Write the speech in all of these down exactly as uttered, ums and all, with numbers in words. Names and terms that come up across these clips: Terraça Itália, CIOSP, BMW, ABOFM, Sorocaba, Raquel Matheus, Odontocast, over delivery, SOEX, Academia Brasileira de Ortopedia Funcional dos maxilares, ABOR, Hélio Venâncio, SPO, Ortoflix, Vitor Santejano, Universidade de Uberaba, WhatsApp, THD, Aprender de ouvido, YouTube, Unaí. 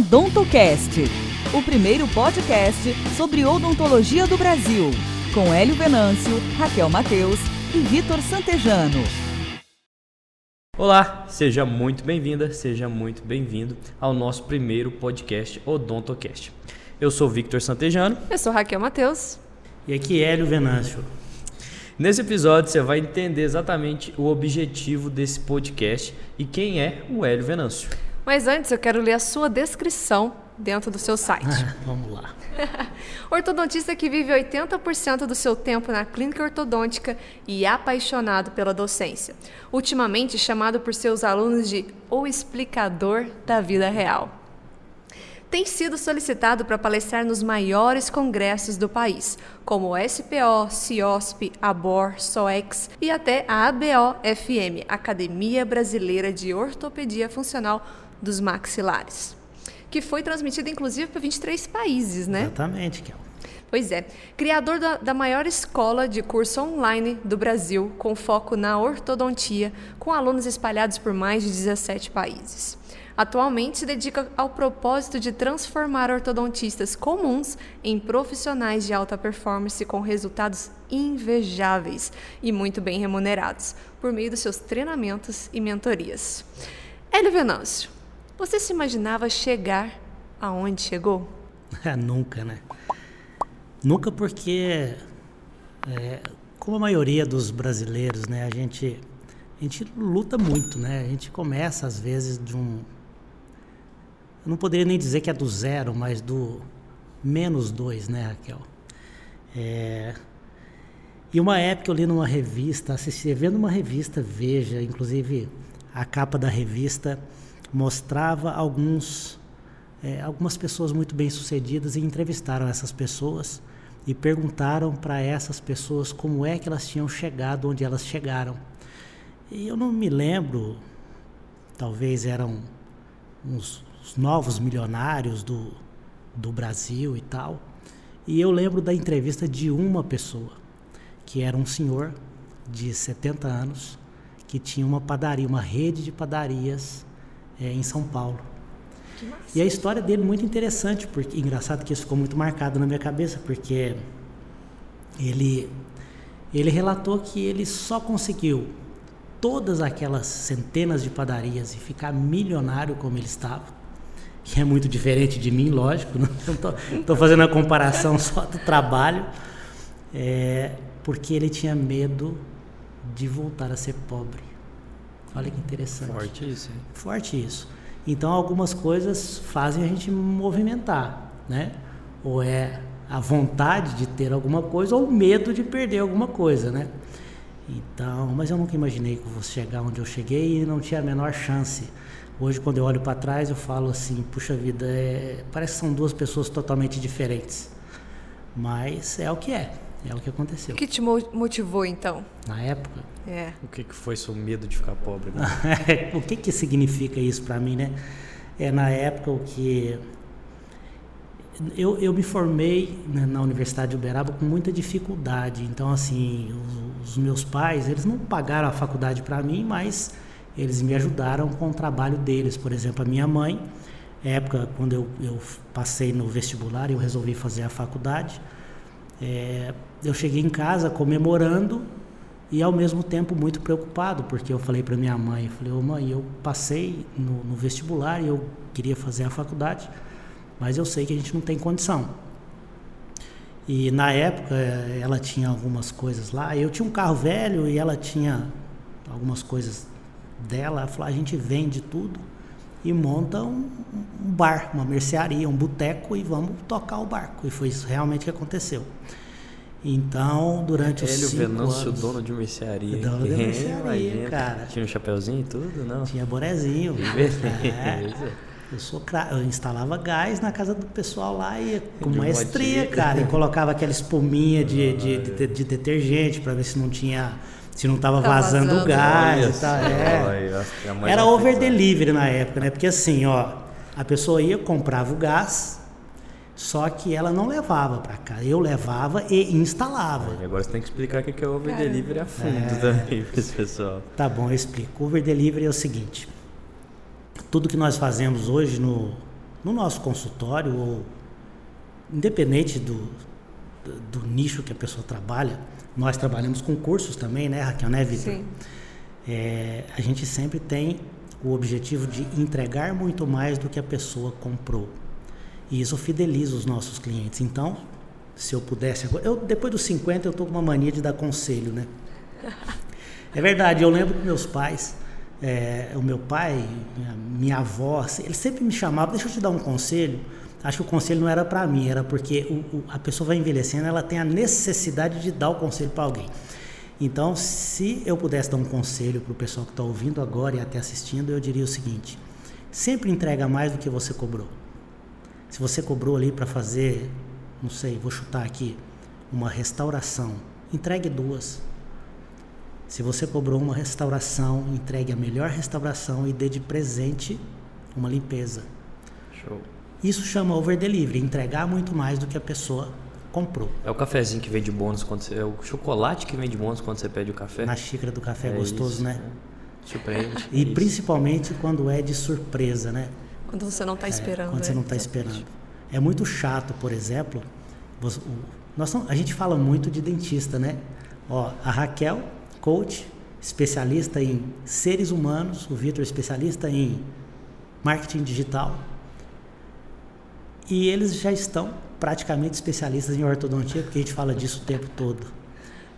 Odontocast, o primeiro podcast sobre odontologia do Brasil, com Hélio Venâncio, Raquel Matheus e Vitor Santejano. Olá, seja muito bem-vinda, seja muito bem-vindo ao nosso primeiro podcast Odontocast. Eu sou Vitor Santejano. Eu sou Raquel Matheus. E aqui é Hélio Venâncio. Nesse episódio você vai entender exatamente o objetivo desse podcast e quem é o Hélio Venâncio. Mas antes eu quero ler a sua descrição dentro do seu site. Ah, vamos lá. Ortodontista que vive oitenta por cento do seu tempo na clínica ortodôntica e apaixonado pela docência. Ultimamente chamado por seus alunos de o explicador da vida real. Tem sido solicitado para palestrar nos maiores congressos do país, como o S P O, C I O S P, ABOR, SOEX e até a A B O F M, Academia Brasileira de Ortopedia Funcional dos Maxilares, que foi transmitida inclusive para vinte e três países, né? Exatamente, Kel. Pois é. Criador da, da maior escola de curso online do Brasil, com foco na ortodontia, com alunos espalhados por mais de dezessete países. Atualmente se dedica ao propósito de transformar ortodontistas comuns em profissionais de alta performance com resultados invejáveis e muito bem remunerados, por meio dos seus treinamentos e mentorias. Hélio Venâncio, você se imaginava chegar aonde chegou? É, nunca, né? Nunca, porque, é, como a maioria dos brasileiros, né, a gente, a gente luta muito, né? A gente começa, às vezes, de um... Eu não poderia nem dizer que é do zero, mas do menos dois, né, Raquel? É... E uma época eu li numa revista, assisti, vendo uma revista, Veja, inclusive a capa da revista mostrava alguns, é, algumas pessoas muito bem-sucedidas e entrevistaram essas pessoas e perguntaram para essas pessoas como é que elas tinham chegado onde elas chegaram. E eu não me lembro, talvez eram uns os novos milionários do, do Brasil e tal. E eu lembro da entrevista de uma pessoa, que era um senhor de setenta anos, que tinha uma padaria, uma rede de padarias é, em São Paulo. E a história dele é muito interessante, porque engraçado que isso ficou muito marcado na minha cabeça, porque ele, ele relatou que ele só conseguiu todas aquelas centenas de padarias e ficar milionário como ele estava, que é muito diferente de mim, lógico, não estou fazendo a comparação só do trabalho, é, porque ele tinha medo de voltar a ser pobre. Olha que interessante. Forte isso. Hein? Forte isso. Então, algumas coisas fazem a gente movimentar, né? Ou é a vontade de ter alguma coisa, ou o medo de perder alguma coisa, né? Então, mas eu nunca imaginei que eu fosse chegar onde eu cheguei e não tinha a menor chance. Hoje, quando eu olho para trás, eu falo assim, puxa vida, é... parece que são duas pessoas totalmente diferentes. Mas é o que é, é o que aconteceu. O que te motivou, então? Na época? É. O que foi seu medo de ficar pobre? Né? O que que significa isso para mim, né? É, na época, o que... Eu, eu me formei na Universidade de Uberaba com muita dificuldade, então assim, os, os meus pais, eles não pagaram a faculdade para mim, mas eles me ajudaram com o trabalho deles. Por exemplo, a minha mãe, na época quando eu, eu passei no vestibular e eu resolvi fazer a faculdade, é, eu cheguei em casa comemorando e ao mesmo tempo muito preocupado, porque eu falei para minha mãe, eu falei, ô mãe, eu passei no, no vestibular e eu queria fazer a faculdade, mas eu sei que a gente não tem condição. E na época ela tinha algumas coisas lá, eu tinha um carro velho e ela tinha algumas coisas dela, ela falou, a gente vende tudo e monta um, um bar, uma mercearia, um boteco e vamos tocar o barco. E foi isso realmente que aconteceu. Então, durante os cinco anos... Hélio Venâncio, dono de mercearia. Dono de mercearia, cara. Tinha um chapeuzinho e tudo, não? Tinha bonezinho. Beleza. Eu, sou cra... eu instalava gás na casa do pessoal lá e com maestria, cara. E colocava aquela espuminha de, de, de, de detergente para ver se não tinha, se não estava tá vazando o gás e tal. É. Era over delivery na época, né? Porque assim, ó, a pessoa ia, comprava o gás, só que ela não levava para casa. Eu levava e instalava. E agora você tem que explicar o que é over delivery a fundo também para esse pessoal. Tá bom, eu explico. Over delivery é o seguinte. Tudo que nós fazemos hoje no, no nosso consultório, ou independente do, do, do nicho que a pessoa trabalha, nós trabalhamos com cursos também, né, Raquel, né, Vitor? Sim. É, a gente sempre tem o objetivo de entregar muito mais do que a pessoa comprou. E isso fideliza os nossos clientes. Então, se eu pudesse... Eu, depois dos cinquenta, eu estou com uma mania de dar conselho, né? É verdade, eu lembro que meus pais... É, o meu pai, minha, minha avó, ele sempre me chamava, deixa eu te dar um conselho. Acho que o conselho não era para mim, era porque o, o, a pessoa vai envelhecendo, ela tem a necessidade de dar o conselho para alguém. Então, se eu pudesse dar um conselho para o pessoal que está ouvindo agora e até assistindo, eu diria o seguinte: sempre entrega mais do que você cobrou. Se você cobrou ali para fazer, não sei, vou chutar aqui, uma restauração, entregue duas. Se você cobrou uma restauração, entregue a melhor restauração e dê de presente uma limpeza. Show. Isso chama over delivery, entregar muito mais do que a pessoa comprou. É o cafezinho que vem de bônus, quando você, é o chocolate que vem de bônus quando você pede o café. Na xícara do café é gostoso, isso, né? É. Surpreende. E é principalmente quando é de surpresa, né? Quando você não está é, esperando. Quando é. você não está esperando. É muito chato, por exemplo, você, o, nós não, a gente fala muito de dentista, né? Ó, a Raquel... coach, especialista em seres humanos, o Vitor, especialista em marketing digital. E eles já estão praticamente especialistas em ortodontia, porque a gente fala disso o tempo todo.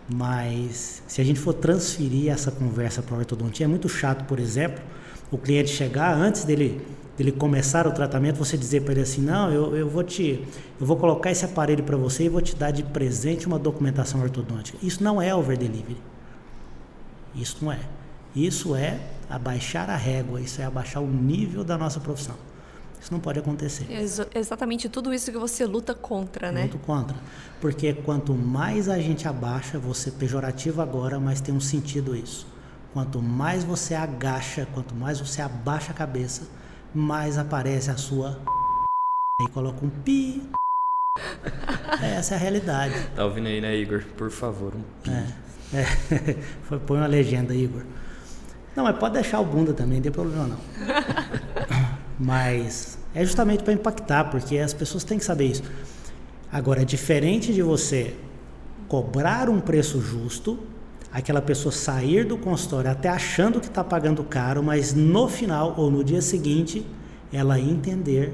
Mas se a gente for transferir essa conversa para a ortodontia, é muito chato, por exemplo, o cliente chegar antes dele, dele começar o tratamento, você dizer para ele assim: não, eu, eu, vou te, eu vou colocar esse aparelho para você e vou te dar de presente uma documentação ortodôntica. Isso não é over delivery. Isso não é. Isso é abaixar a régua, isso é abaixar o nível da nossa profissão. Isso não pode acontecer. É exatamente tudo isso que você luta contra, né? Luto contra. Porque quanto mais a gente abaixa, vou ser pejorativo agora, mas tem um sentido isso. Quanto mais você agacha, quanto mais você abaixa a cabeça, mais aparece a sua... Aí coloca um pi... Essa é a realidade. Tá ouvindo aí, né, Igor? Por favor, um pi... É. É, foi, põe uma legenda, Igor. Não, mas pode deixar o bunda também, não tem problema não. Mas é justamente para impactar, porque as pessoas têm que saber isso. Agora, é diferente de você cobrar um preço justo, aquela pessoa sair do consultório até achando que está pagando caro, mas no final ou no dia seguinte, ela entender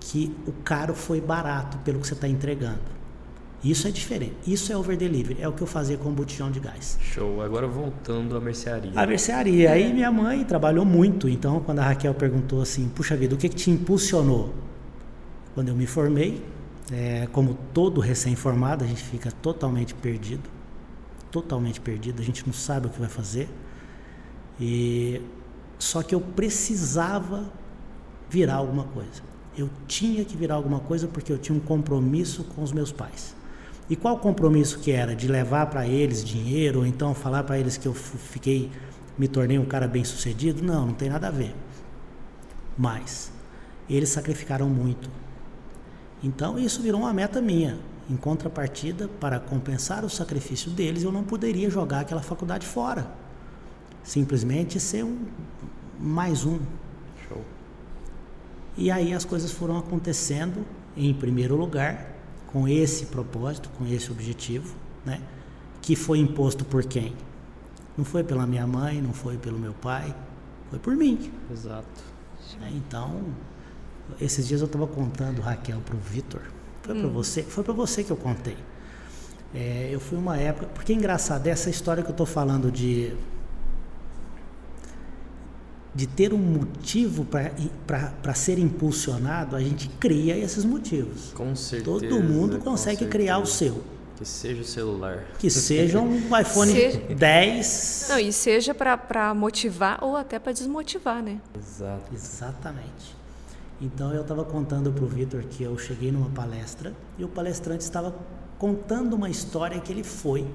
que o caro foi barato pelo que você está entregando. Isso é diferente, isso é over delivery, é o que eu fazia com o botijão de gás. Show, agora voltando à mercearia. A mercearia, aí minha mãe trabalhou muito, então quando a Raquel perguntou assim, puxa vida, o que, que te impulsionou? Quando eu me formei, é, como todo recém-formado, a gente fica totalmente perdido, totalmente perdido, a gente não sabe o que vai fazer, e... só que eu precisava virar alguma coisa, eu tinha que virar alguma coisa porque eu tinha um compromisso com os meus pais. E qual o compromisso que era? De levar para eles dinheiro, ou então falar para eles que eu fiquei, me tornei um cara bem sucedido? Não, não tem nada a ver. Mas eles sacrificaram muito. Então isso virou uma meta minha. Em contrapartida, para compensar o sacrifício deles, eu não poderia jogar aquela faculdade fora. Simplesmente ser um mais um. Show. E aí as coisas foram acontecendo, em primeiro lugar, com esse propósito, com esse objetivo, né? Que foi imposto por quem? Não foi pela minha mãe, não foi pelo meu pai, foi por mim. Exato. É, então, esses dias eu estava contando, Raquel, para o Vitor, foi hum. para você, foi para você que eu contei. É, eu fui uma época, porque é engraçado, essa história que eu estou falando de de ter um motivo para ser impulsionado, a gente cria esses motivos. Com certeza. Todo mundo consegue criar o seu. Que seja o celular. Que seja um iPhone seja... dez. Não, e seja para motivar ou até para desmotivar, né? Exato. Exatamente. Então, eu estava contando para o Vitor que eu cheguei numa palestra e o palestrante estava contando uma história que ele foi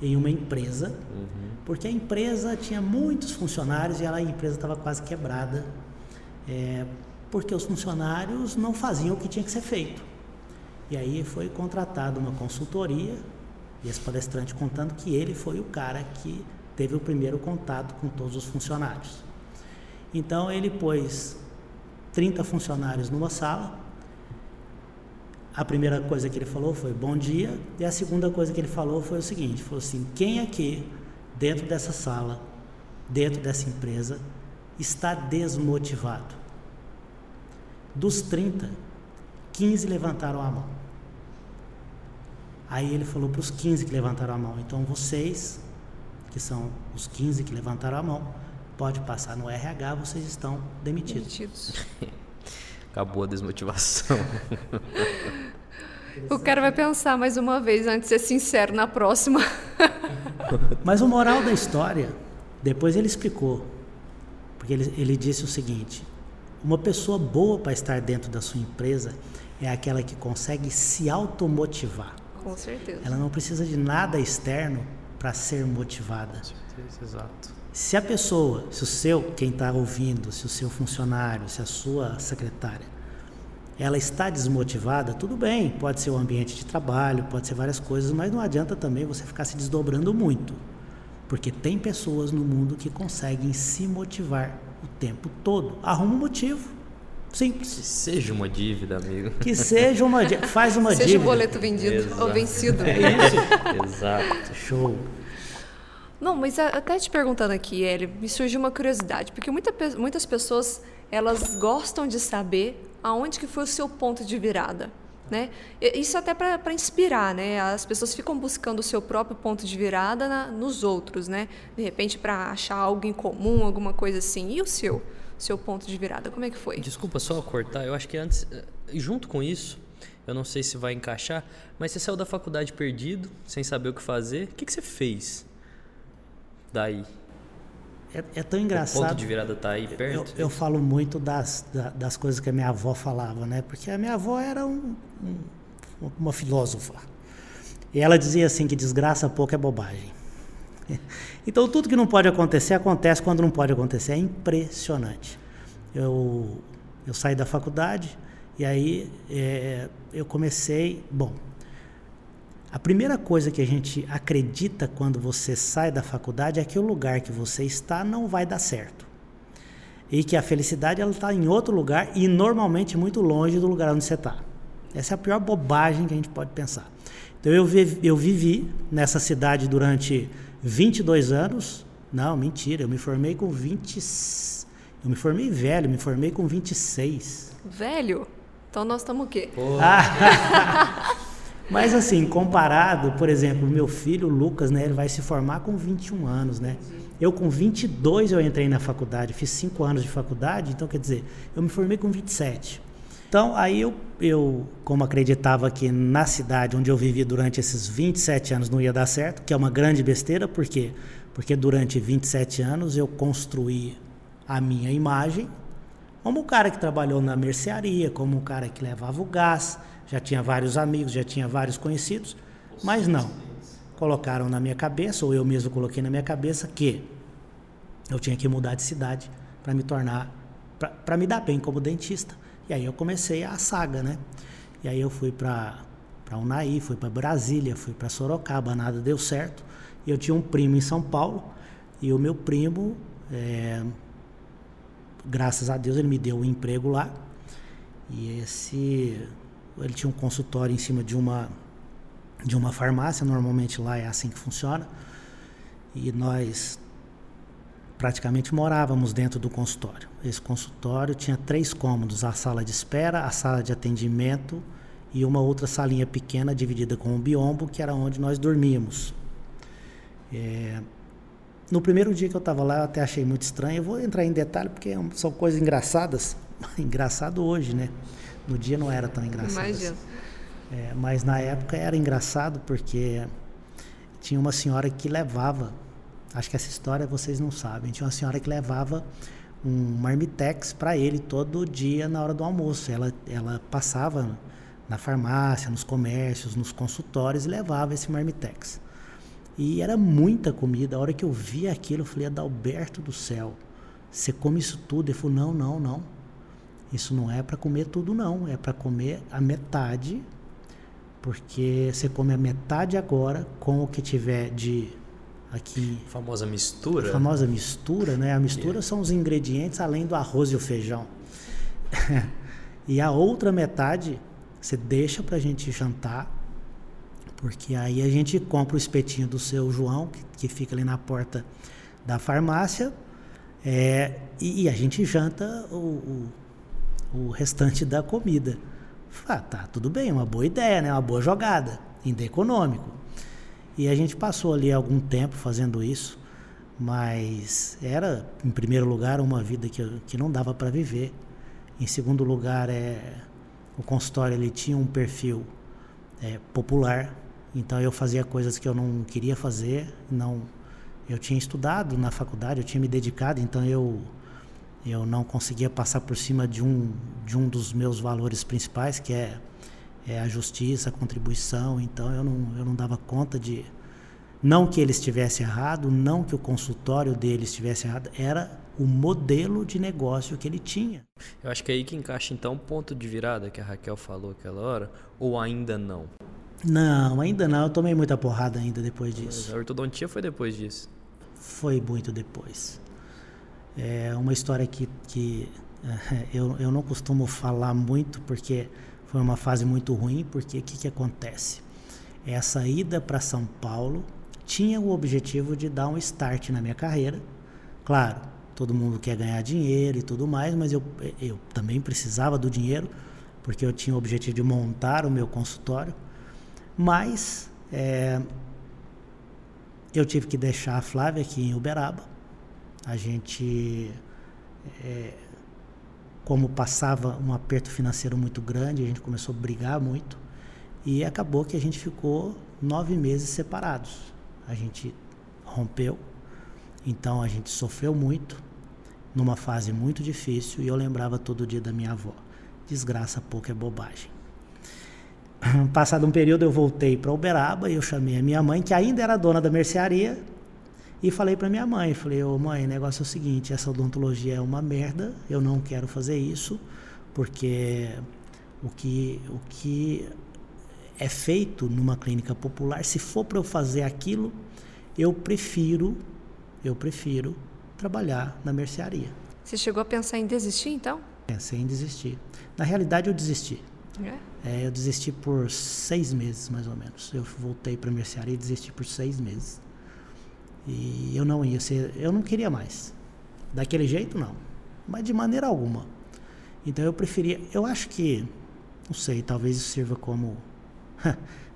em uma empresa, uhum. porque a empresa tinha muitos funcionários e ela, a empresa estava quase quebrada, é, porque os funcionários não faziam o que tinha que ser feito. E aí foi contratada uma consultoria, e esse palestrante contando que ele foi o cara que teve o primeiro contato com todos os funcionários. Então ele pôs trinta funcionários numa sala. A primeira coisa que ele falou foi bom dia, e a segunda coisa que ele falou foi o seguinte, falou assim, quem aqui dentro dessa sala, dentro dessa empresa, está desmotivado? Dos trinta, quinze levantaram a mão. Aí ele falou para os quinze que levantaram a mão, então vocês, que são os quinze que levantaram a mão, pode passar no R H, vocês estão demitidos. demitidos. Acabou a desmotivação. O cara vai pensar mais uma vez antes de ser sincero na próxima. Mas o moral da história, depois ele explicou, porque ele, ele disse o seguinte, uma pessoa boa para estar dentro da sua empresa é aquela que consegue se automotivar. Com certeza. Ela não precisa de nada externo para ser motivada. Com certeza, exato. Se a pessoa, se o seu, quem está ouvindo, se o seu funcionário, se a sua secretária, ela está desmotivada, tudo bem, pode ser o ambiente de trabalho, pode ser várias coisas, mas não adianta também você ficar se desdobrando muito, porque tem pessoas no mundo que conseguem se motivar o tempo todo. Arruma um motivo, simples. Que seja uma dívida, amigo. Que seja uma dívida, faz uma seja dívida. Seja um boleto vendido. Exato. Ou vencido. É isso? Exato. Show. Não, mas até te perguntando aqui, Hélio, me surgiu uma curiosidade, porque muita, muitas pessoas, elas gostam de saber aonde que foi o seu ponto de virada, né? Isso até para inspirar, né? As pessoas ficam buscando o seu próprio ponto de virada na, nos outros, né? De repente para achar algo em comum, alguma coisa assim. E o seu? Seu ponto de virada, como é que foi? Desculpa só cortar, eu acho que antes, junto com isso, eu não sei se vai encaixar, mas você saiu da faculdade perdido, sem saber o que fazer, o que, que você fez? Daí. É, é tão engraçado. O ponto de virada tá aí perto. Eu, eu falo muito das, das coisas que a minha avó falava, né? Porque a minha avó era um, um, uma filósofa. E ela dizia assim que desgraça pouco é bobagem. Então tudo que não pode acontecer, acontece quando não pode acontecer. É impressionante. Eu, eu saí da faculdade e aí é, eu comecei... Bom... A primeira coisa que a gente acredita quando você sai da faculdade é que o lugar que você está não vai dar certo. E que a felicidade ela está em outro lugar e normalmente muito longe do lugar onde você está. Essa é a pior bobagem que a gente pode pensar. Então eu, vi, eu vivi nessa cidade durante vinte e dois anos. Não, mentira, eu me formei com vinte... Eu me formei velho, me formei com vinte e seis. Velho? Então nós estamos o quê? Oh. Mas assim, comparado, por exemplo, meu filho, o Lucas, né, ele vai se formar com vinte e um anos, né? Eu com vinte e dois eu entrei na faculdade, fiz cinco anos de faculdade, então quer dizer, eu me formei com vinte e sete. Então aí eu, eu, como acreditava que na cidade onde eu vivi durante esses vinte e sete anos não ia dar certo, que é uma grande besteira, por quê? Porque durante vinte e sete anos eu construí a minha imagem como um cara que trabalhou na mercearia, como um cara que levava o gás... Já tinha vários amigos, já tinha vários conhecidos, mas não. Colocaram na minha cabeça, ou eu mesmo coloquei na minha cabeça, que eu tinha que mudar de cidade para me tornar, para me dar bem como dentista. E aí eu comecei a saga, né? E aí eu fui para Unaí, fui para Brasília, fui para Sorocaba, nada deu certo. E eu tinha um primo em São Paulo, e o meu primo, é, graças a Deus, ele me deu um emprego lá. E esse... Ele tinha um consultório em cima de uma, de uma farmácia, normalmente lá é assim que funciona. E nós praticamente morávamos dentro do consultório. Esse consultório tinha três cômodos, a sala de espera, a sala de atendimento e uma outra salinha pequena dividida com um biombo, que era onde nós dormíamos. É... No primeiro dia que eu estava lá, eu até achei muito estranho. Eu vou entrar em detalhe porque são coisas engraçadas. Engraçado hoje, né? No dia não era tão engraçado. Imagina. É, mas na época era engraçado porque tinha uma senhora que levava, acho que essa história vocês não sabem, tinha uma senhora que levava um marmitex para ele todo dia na hora do almoço. Ela, ela passava na farmácia, nos comércios, nos consultórios e levava esse marmitex. E era muita comida. A hora que eu vi aquilo, eu falei, Adalberto do céu, você come isso tudo? Ele falou, não, não, não. Isso não é para comer tudo, não. É para comer a metade, porque você come a metade agora com o que tiver de aqui... A famosa mistura. A famosa mistura, né? A mistura yeah. São os ingredientes além do arroz e o feijão. E a outra metade você deixa pra gente jantar, porque aí a gente compra o espetinho do seu João, que, que fica ali na porta da farmácia, é, e, e a gente janta o, o, o restante da comida. Ah, tá, tudo bem, uma boa ideia, né? Uma boa jogada, ainda econômico. E a gente passou ali algum tempo fazendo isso, mas era, em primeiro lugar, uma vida que, que não dava para viver. Em segundo lugar, é, o consultório ele tinha um perfil é, popular, então eu fazia coisas que eu não queria fazer, não, eu tinha estudado na faculdade, eu tinha me dedicado, então eu, eu não conseguia passar por cima de um, de um dos meus valores principais, que é, é a justiça, a contribuição, então eu não, eu não dava conta de... Não que ele estivesse errado, não que o consultório dele estivesse errado, era o modelo de negócio que ele tinha. Eu acho que é aí que encaixa então o ponto de virada que a Raquel falou aquela hora, ou ainda não? Não, ainda não, eu tomei muita porrada ainda depois disso. Mas a ortodontia foi depois disso? Foi muito depois. É uma história que, que eu, eu não costumo falar muito, porque foi uma fase muito ruim, porque o que, que acontece? Essa ida para São Paulo tinha o objetivo de dar um start na minha carreira. Claro, todo mundo quer ganhar dinheiro e tudo mais, mas eu, eu também precisava do dinheiro, porque eu tinha o objetivo de montar o meu consultório. Mas é, eu tive que deixar a Flávia aqui em Uberaba. A gente, é, como passava um aperto financeiro muito grande, a gente começou a brigar muito, e acabou que a gente ficou nove meses separados. A gente rompeu, então a gente sofreu muito, numa fase muito difícil, e eu lembrava todo dia da minha avó. Desgraça pouco é bobagem. Passado um período eu voltei para Uberaba e eu chamei a minha mãe, que ainda era dona da mercearia, e falei para minha mãe, falei, ô mãe, o negócio é o seguinte, essa odontologia é uma merda, eu não quero fazer isso, porque o que... O que é feito numa clínica popular, se for para eu fazer aquilo, eu prefiro, eu prefiro trabalhar na mercearia. Você chegou a pensar em desistir, então? Pensei em desistir. Na realidade, eu desisti. É? É, eu desisti por seis meses, mais ou menos. Eu voltei para a mercearia e desisti por seis meses. E eu não ia ser, eu não queria mais. Daquele jeito, não. Mas de maneira alguma. Então, eu preferia... Eu acho que, não sei, talvez isso sirva como...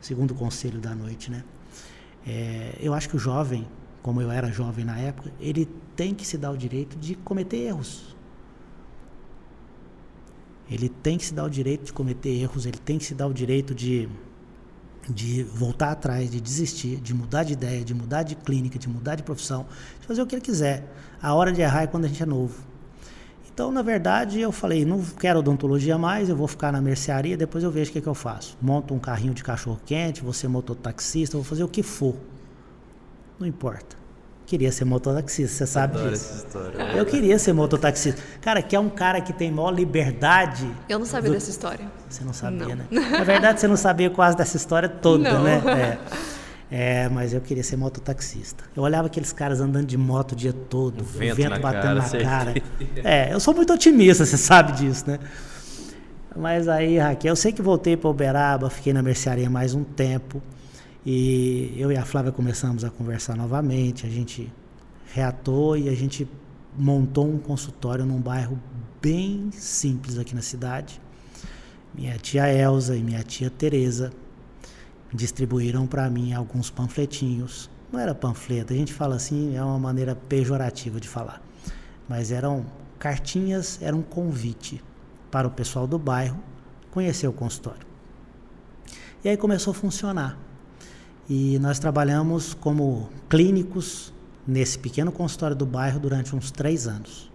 Segundo o conselho da noite, né? É, eu acho que o jovem, como eu era jovem na época, ele tem que se dar o direito de cometer erros. Ele tem que se dar o direito de cometer erros, ele tem que se dar o direito de, de voltar atrás, de desistir, de mudar de ideia, de mudar de clínica, de mudar de profissão, de fazer o que ele quiser. A hora de errar é quando a gente é novo. Então, na verdade, eu falei, não quero odontologia mais, eu vou ficar na mercearia, depois eu vejo o que, é que eu faço. Monto um carrinho de cachorro-quente, vou ser mototaxista, vou fazer o que for. Não importa. Queria ser mototaxista, você sabe Adoro disso. Essa história. Eu queria ser mototaxista. Cara, que é um cara que tem maior liberdade... Eu não sabia do... dessa história. Você não sabia, não. né? Na verdade, você não sabia quase dessa história toda, não. né? É. É, mas eu queria ser mototaxista. Eu olhava aqueles caras andando de moto o dia todo, o vento, o vento na batendo cara, na certeza. cara. É, eu sou muito otimista, você sabe disso, né? Mas aí, Raquel, eu sei que voltei para Uberaba, fiquei na mercearia mais um tempo, e eu e a Flávia começamos a conversar novamente, a gente reatou e a gente montou um consultório num bairro bem simples aqui na cidade. Minha tia Elza e minha tia Tereza distribuíram para mim alguns panfletinhos. Não era panfleto, a gente fala assim, é uma maneira pejorativa de falar. Mas eram cartinhas, era um convite para o pessoal do bairro conhecer o consultório. E aí começou a funcionar. E nós trabalhamos como clínicos nesse pequeno consultório do bairro durante uns três anos.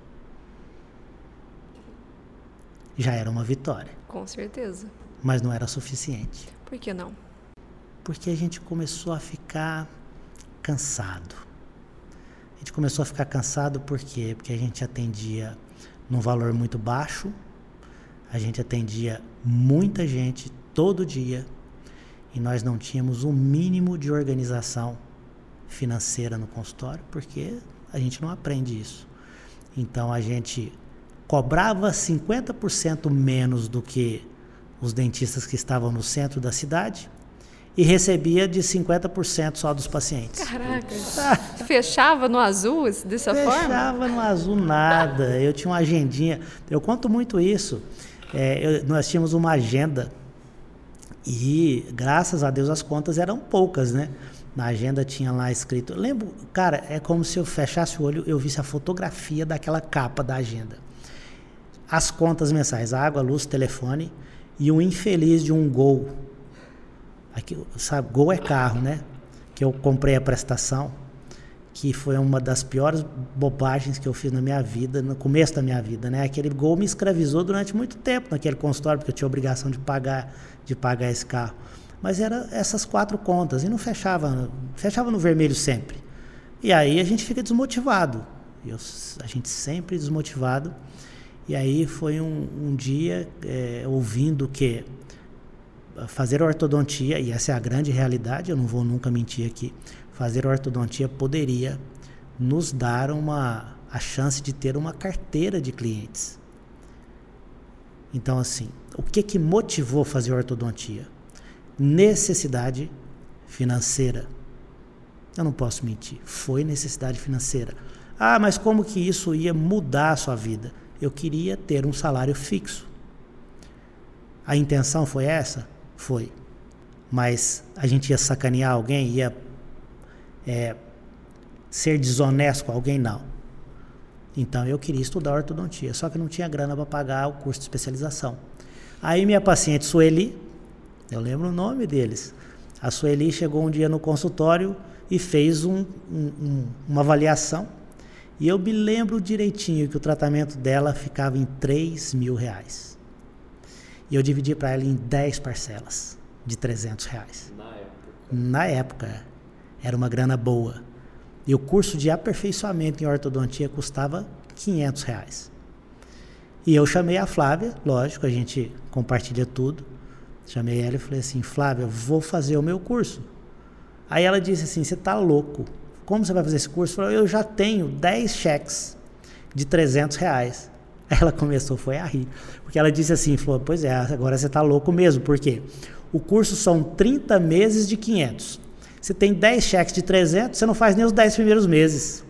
Já era uma vitória. Com certeza. Mas não era suficiente. Por que não? Porque a gente começou a ficar cansado. A gente começou a ficar cansado por quê? Porque a gente atendia num valor muito baixo, a gente atendia muita gente todo dia, e nós não tínhamos um mínimo de organização financeira no consultório, porque a gente não aprende isso. Então a gente cobrava cinquenta por cento menos do que os dentistas que estavam no centro da cidade e recebia de cinquenta por cento só dos pacientes. Caraca, fechava no azul dessa fechava forma? Fechava no azul nada, eu tinha uma agendinha, eu conto muito isso, é, eu, nós tínhamos uma agenda e graças a Deus as contas eram poucas, né? Na agenda tinha lá escrito, lembro, cara, é como se eu fechasse o olho e eu visse a fotografia daquela capa da agenda. As contas mensais, água, luz, telefone e um infeliz de um Gol. Aqui, sabe, Gol é carro, né? Que eu comprei a prestação, que foi uma das piores bobagens que eu fiz na minha vida, no começo da minha vida, né? Aquele Gol me escravizou durante muito tempo naquele consultório, porque eu tinha a obrigação de pagar, de pagar esse carro. Mas eram essas quatro contas e não fechava, fechava no vermelho sempre. E aí a gente fica desmotivado, eu, a gente sempre desmotivado. E aí foi um, um dia é, ouvindo que fazer ortodontia, e essa é a grande realidade, eu não vou nunca mentir aqui, fazer ortodontia poderia nos dar uma, a chance de ter uma carteira de clientes. Então assim, o que que motivou fazer ortodontia? Necessidade financeira. Eu não posso mentir, foi necessidade financeira. Ah, mas como que isso ia mudar a sua vida? Eu queria ter um salário fixo. A intenção foi essa? Foi. Mas a gente ia sacanear alguém? Ia é, ser desonesto com alguém? Não. Então eu queria estudar ortodontia, só que não tinha grana para pagar o curso de especialização. Aí minha paciente Sueli, eu lembro o nome deles, a Sueli chegou um dia no consultório e fez um, um, um, uma avaliação. E eu me lembro direitinho que o tratamento dela ficava em três mil reais. E eu dividi para ela em dez parcelas de trezentos reais. Na época. Na época, era uma grana boa. E o curso de aperfeiçoamento em ortodontia custava quinhentos reais. E eu chamei a Flávia, lógico, a gente compartilha tudo. Chamei ela e falei assim, Flávia, eu vou fazer o meu curso. Aí ela disse assim, você tá louco. Como você vai fazer esse curso? Eu já tenho dez cheques de trezentos reais. Ela começou, foi a rir. Porque ela disse assim, falou, pois é, agora você está louco mesmo. Por quê? O curso são trinta meses de quinhentos. Você tem dez cheques de trezentos, você não faz nem os dez primeiros meses.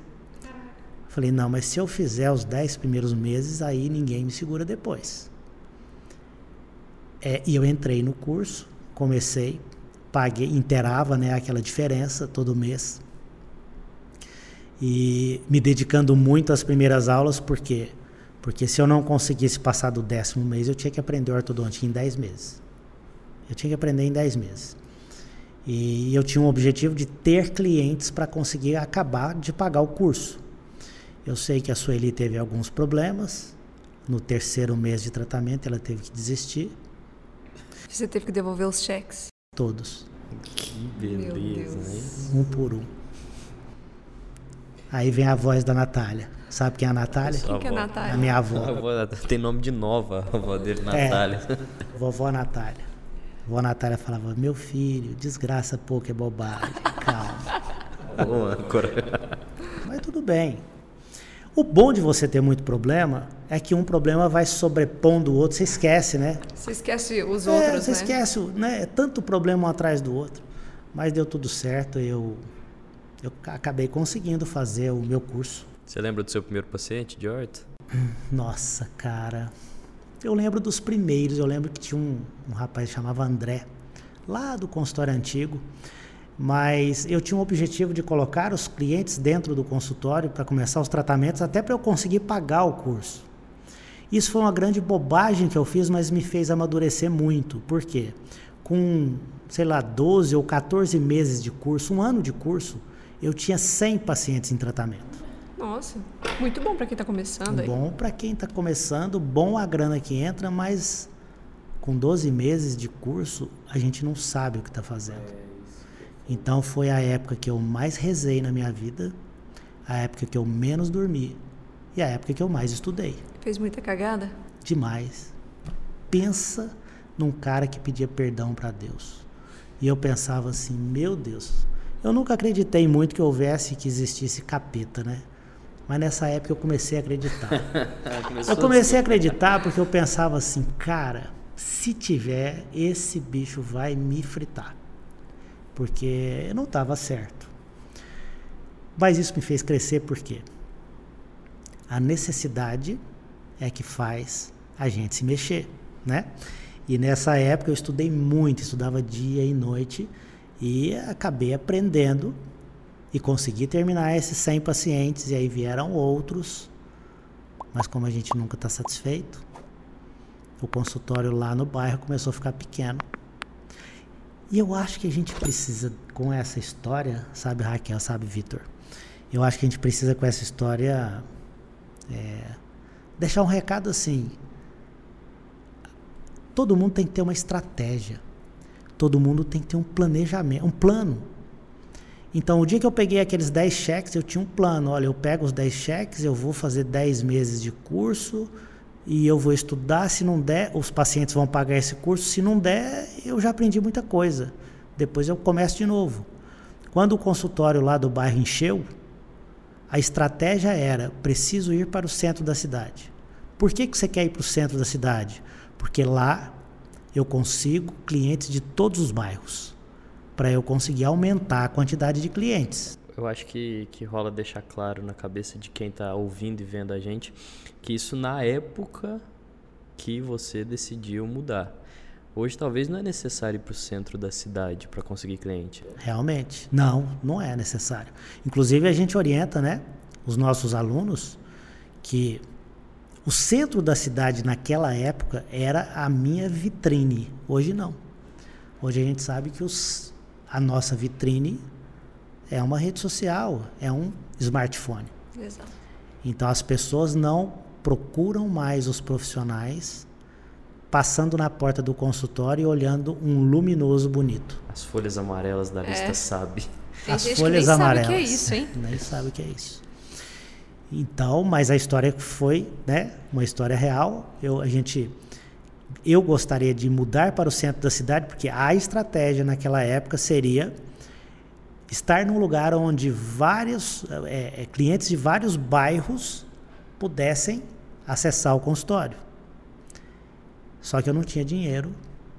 Eu falei, não, mas se eu fizer os dez primeiros meses, aí ninguém me segura depois. É, e eu entrei no curso, comecei, paguei, inteirava, né, aquela diferença todo mês. E me dedicando muito às primeiras aulas, por quê? Porque se eu não conseguisse passar do décimo mês, eu tinha que aprender ortodontia em dez meses. Eu tinha que aprender em dez meses. E eu tinha um objetivo de ter clientes para conseguir acabar de pagar o curso. Eu sei que a Sueli teve alguns problemas. No terceiro mês de tratamento, ela teve que desistir. Você teve que devolver os cheques? Todos. Que beleza, hein? Um por um. Aí vem a voz da Natália. Sabe quem é a Natália? Quem que é a Natália? A minha avó. A avó tem nome de nova, a avó dele, Natália. É, vovó Natália. A vovó Natália falava, meu filho, desgraça pouco, é bobagem, calma. Boa, mas tudo bem. O bom de você ter muito problema é que um problema vai sobrepondo o outro, você esquece, né? Você esquece os é, outros, você né? Você esquece, né? É tanto problema um atrás do outro. Mas deu tudo certo, eu... Eu acabei conseguindo fazer o meu curso. Você lembra do seu primeiro paciente de orto? Nossa, cara. Eu lembro dos primeiros. Eu lembro que tinha um, um rapaz que chamava André, lá do consultório antigo. Mas eu tinha um objetivo de colocar os clientes dentro do consultório para começar os tratamentos, até para eu conseguir pagar o curso. Isso foi uma grande bobagem que eu fiz, mas me fez amadurecer muito. Por quê? Com, sei lá, doze ou catorze meses de curso, um ano de curso, eu tinha cem pacientes em tratamento. Nossa, muito bom para quem está começando. Aí. Bom para quem está começando, bom a grana que entra, mas com doze meses de curso, a gente não sabe o que está fazendo. Então foi a época que eu mais rezei na minha vida, a época que eu menos dormi e a época que eu mais estudei. Fez muita cagada? Demais. Pensa num cara que pedia perdão para Deus. E eu pensava assim, meu Deus... Eu nunca acreditei muito que houvesse, que existisse capeta, né? Mas nessa época eu comecei a acreditar. Eu comecei a acreditar porque eu pensava assim, cara, se tiver, esse bicho vai me fritar. Porque eu não estava certo. Mas isso me fez crescer porque a necessidade é que faz a gente se mexer, né? E nessa época eu estudei muito, estudava dia e noite e acabei aprendendo e consegui terminar esses cem pacientes e aí vieram outros, mas como a gente nunca está satisfeito, o consultório lá no bairro começou a ficar pequeno. E eu acho que a gente precisa, com essa história, sabe Raquel, sabe Vitor, eu acho que a gente precisa com essa história é, deixar um recado assim, todo mundo tem que ter uma estratégia, todo mundo tem que ter um planejamento, um plano. Então, o dia que eu peguei aqueles dez cheques, eu tinha um plano. Olha, eu pego os dez cheques, eu vou fazer dez meses de curso e eu vou estudar. Se não der, os pacientes vão pagar esse curso. Se não der, eu já aprendi muita coisa. Depois eu começo de novo. Quando o consultório lá do bairro encheu, a estratégia era, preciso ir para o centro da cidade. Por que que você quer ir para o centro da cidade? Porque lá eu consigo clientes de todos os bairros, para eu conseguir aumentar a quantidade de clientes. Eu acho que, que rola deixar claro na cabeça de quem está ouvindo e vendo a gente, que isso na época que você decidiu mudar. Hoje talvez não é necessário ir para o centro da cidade para conseguir cliente. Realmente, não, não é necessário. Inclusive a gente orienta, né, os nossos alunos que o centro da cidade naquela época era a minha vitrine, hoje não. Hoje a gente sabe que os... a nossa vitrine é uma rede social, é um smartphone. Exato. Então as pessoas não procuram mais os profissionais passando na porta do consultório e olhando um luminoso bonito. As folhas amarelas da lista é. Sabe. Tem as gente folhas que nem amarelas. Sabe o que é isso, hein? Nem sabe o que é isso. Então, mas a história foi, né, uma história real. Eu, a gente Eu gostaria de mudar para o centro da cidade, porque a estratégia naquela época seria estar num lugar onde vários é, clientes de vários bairros pudessem acessar o consultório. Só que eu não tinha dinheiro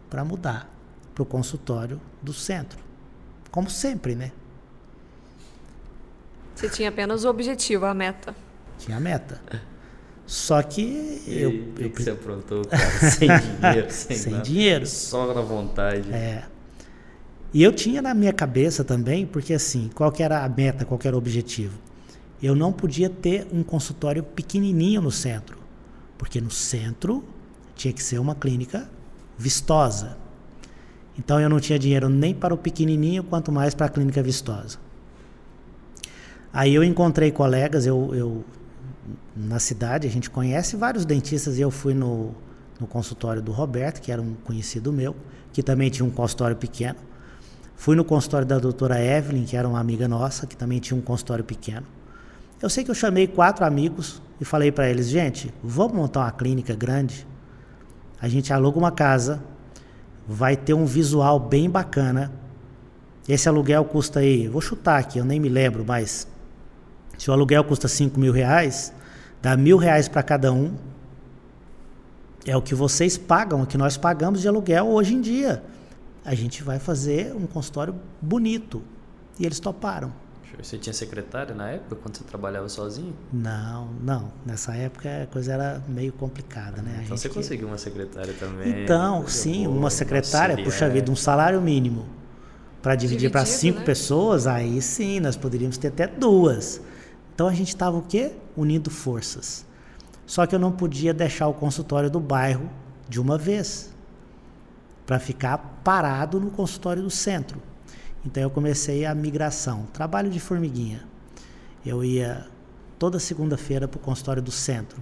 para mudar para o consultório do centro. Como sempre, né? Você tinha apenas o objetivo, a meta. Tinha a meta. Só que eu... O que, eu... que você aprontou, cara? Sem dinheiro. Sem, sem nada. dinheiro. Só na vontade. É. E eu tinha na minha cabeça também, porque assim, qual que era a meta, qual que era o objetivo? Eu não podia ter um consultório pequenininho no centro, porque no centro tinha que ser uma clínica vistosa. Então eu não tinha dinheiro nem para o pequenininho, quanto mais para a clínica vistosa. Aí eu encontrei colegas, eu... eu na cidade, a gente conhece vários dentistas e eu fui no, no consultório do Roberto, que era um conhecido meu, que também tinha um consultório pequeno. Fui no consultório da doutora Evelyn, que era uma amiga nossa, que também tinha um consultório pequeno. Eu sei que eu chamei quatro amigos e falei para eles, gente, vamos montar uma clínica grande? A gente aluga uma casa, vai ter um visual bem bacana. Esse aluguel custa aí, vou chutar aqui, eu nem me lembro, mas se o aluguel custa cinco mil reais... Dá mil reais para cada um. É o que vocês pagam, o que nós pagamos de aluguel hoje em dia. A gente vai fazer um consultório bonito. E eles toparam. Você tinha secretária na época, quando você trabalhava sozinho? Não, não. Nessa época a coisa era meio complicada, né? A então gente... você conseguiu uma secretária também? Então, sim, boa, uma secretária, seria... puxa vida, um salário mínimo. Para dividir para cinco né? pessoas, aí sim, nós poderíamos ter até duas. Então a gente estava o quê? Unindo forças. Só que eu não podia deixar o consultório do bairro de uma vez, para ficar parado no consultório do centro. Então eu comecei a migração, trabalho de formiguinha. Eu ia toda segunda-feira para o consultório do centro.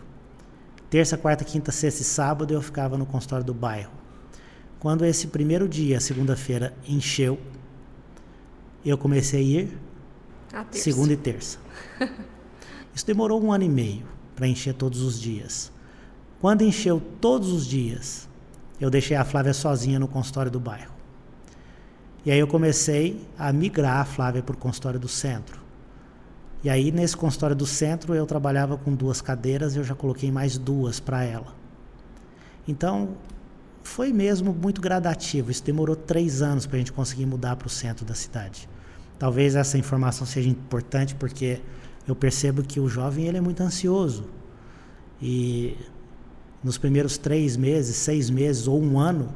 Terça, quarta, quinta, sexta e sábado eu ficava no consultório do bairro. Quando esse primeiro dia, segunda-feira, encheu, eu comecei a ir segunda e terça. Isso demorou um ano e meio para encher todos os dias. Quando encheu todos os dias, eu deixei a Flávia sozinha no consultório do bairro. E aí eu comecei a migrar a Flávia para o consultório do centro. E aí, nesse consultório do centro, eu trabalhava com duas cadeiras e eu já coloquei mais duas para ela. Então, foi mesmo muito gradativo. Isso demorou três anos para a gente conseguir mudar para o centro da cidade. Talvez essa informação seja importante porque eu percebo que o jovem ele é muito ansioso. E nos primeiros três meses, seis meses ou um ano,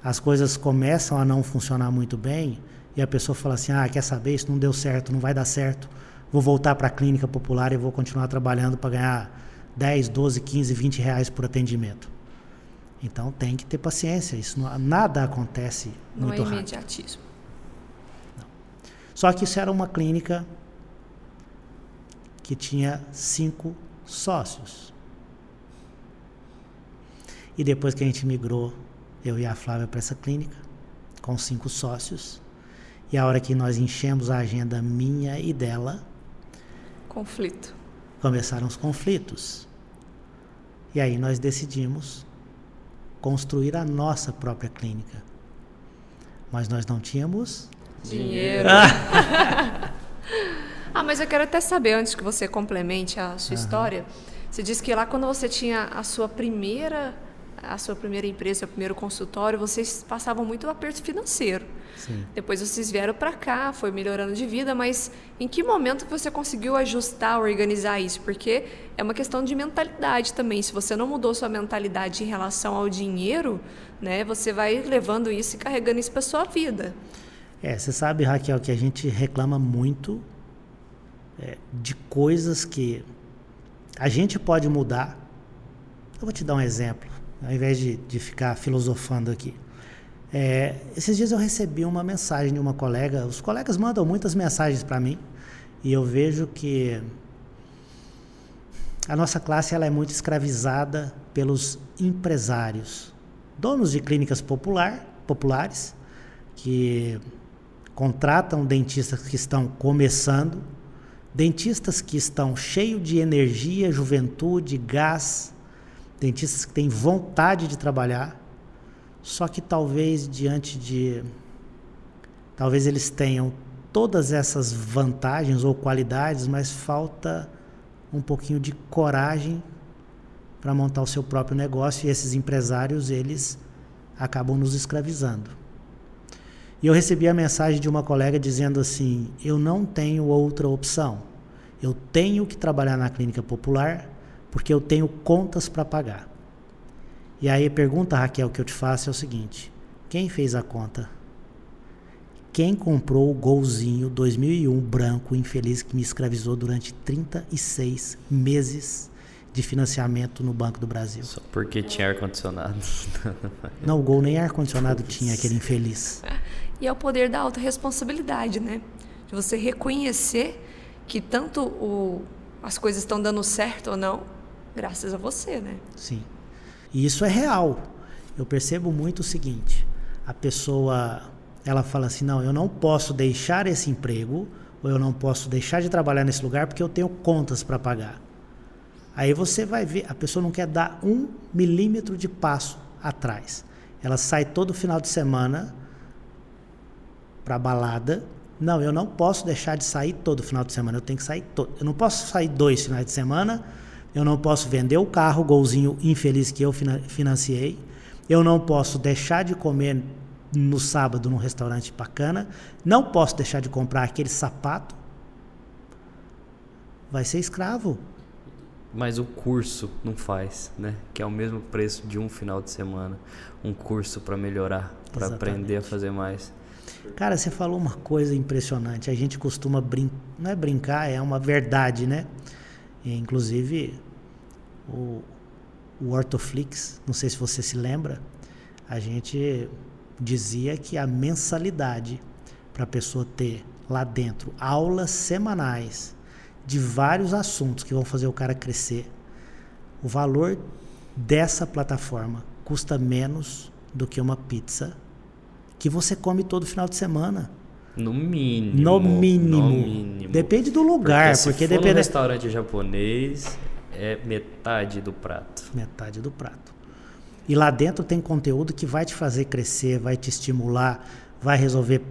as coisas começam a não funcionar muito bem e a pessoa fala assim, ah, quer saber, isso não deu certo, não vai dar certo, vou voltar para a clínica popular e vou continuar trabalhando para ganhar dez, doze, quinze, vinte reais por atendimento. Então tem que ter paciência, isso não, nada acontece não muito rápido. Não é imediatismo. Não. Só que isso era uma clínica que tinha cinco sócios. E depois que a gente migrou, eu e a Flávia, para essa clínica, com cinco sócios, e a hora que nós enchemos a agenda minha e dela... Conflito. Começaram os conflitos. E aí nós decidimos construir a nossa própria clínica. Mas nós não tínhamos... Dinheiro. Ah, mas eu quero até saber, antes que você complemente a sua Aham. história, você disse que lá quando você tinha a sua primeira... a sua primeira empresa, o primeiro consultório, vocês passavam muito aperto financeiro. Sim. Depois vocês vieram para cá, foi melhorando de vida, mas em que momento que você conseguiu ajustar, organizar isso? Porque é uma questão de mentalidade também. Se você não mudou sua mentalidade em relação ao dinheiro, né, você vai levando isso e carregando isso para sua vida. É, você sabe, Raquel, que a gente reclama muito é, de coisas que a gente pode mudar. Eu vou te dar um exemplo. Ao invés de, de ficar filosofando aqui. É, esses dias eu recebi uma mensagem de uma colega. Os colegas mandam muitas mensagens para mim. E eu vejo que a nossa classe ela é muito escravizada pelos empresários. Donos de clínicas popular, populares, que contratam dentistas que estão começando. Dentistas que estão cheios de energia, juventude, gás... Dentistas que têm vontade de trabalhar, só que talvez diante de... Talvez eles tenham todas essas vantagens ou qualidades, mas falta um pouquinho de coragem para montar o seu próprio negócio e esses empresários, eles acabam nos escravizando. E eu recebi a mensagem de uma colega dizendo assim, eu não tenho outra opção, eu tenho que trabalhar na clínica popular... porque eu tenho contas para pagar. E aí a pergunta, Raquel, que eu te faço é o seguinte, quem fez a conta? Quem comprou o golzinho dois mil e um branco infeliz que me escravizou durante trinta e seis meses de financiamento no Banco do Brasil? Só porque tinha ar-condicionado. Não, o gol nem ar-condicionado tinha, aquele infeliz. E é o poder da autorresponsabilidade, né? De você reconhecer que tanto o, as coisas estão dando certo ou não, graças a você, né? Sim. E isso é real. Eu percebo muito o seguinte, a pessoa, ela fala assim, não, eu não posso deixar esse emprego, ou eu não posso deixar de trabalhar nesse lugar porque eu tenho contas para pagar. Aí você vai ver, a pessoa não quer dar um milímetro de passo atrás. Ela sai todo final de semana para balada. Não, eu não posso deixar de sair todo final de semana, eu tenho que sair todo. Eu não posso sair dois finais de semana, eu não posso vender o carro, o golzinho infeliz que eu financiei, eu não posso deixar de comer no sábado num restaurante bacana, não posso deixar de comprar aquele sapato. Vai ser escravo. Mas o curso não faz, né? Que é o mesmo preço de um final de semana, um curso para melhorar, para aprender a fazer mais. Cara, você falou uma coisa impressionante. A gente costuma brincar, não é brincar, é uma verdade, né? E, inclusive, o, o Ortoflix, não sei se você se lembra, a gente dizia que a mensalidade para a pessoa ter lá dentro aulas semanais de vários assuntos que vão fazer o cara crescer, o valor dessa plataforma custa menos do que uma pizza que você come todo final de semana. No mínimo. No mínimo. No mínimo. Depende do lugar. Porque se porque for depende... um restaurante japonês, é metade do prato. Metade do prato. E lá dentro tem conteúdo que vai te fazer crescer, vai te estimular, vai resolver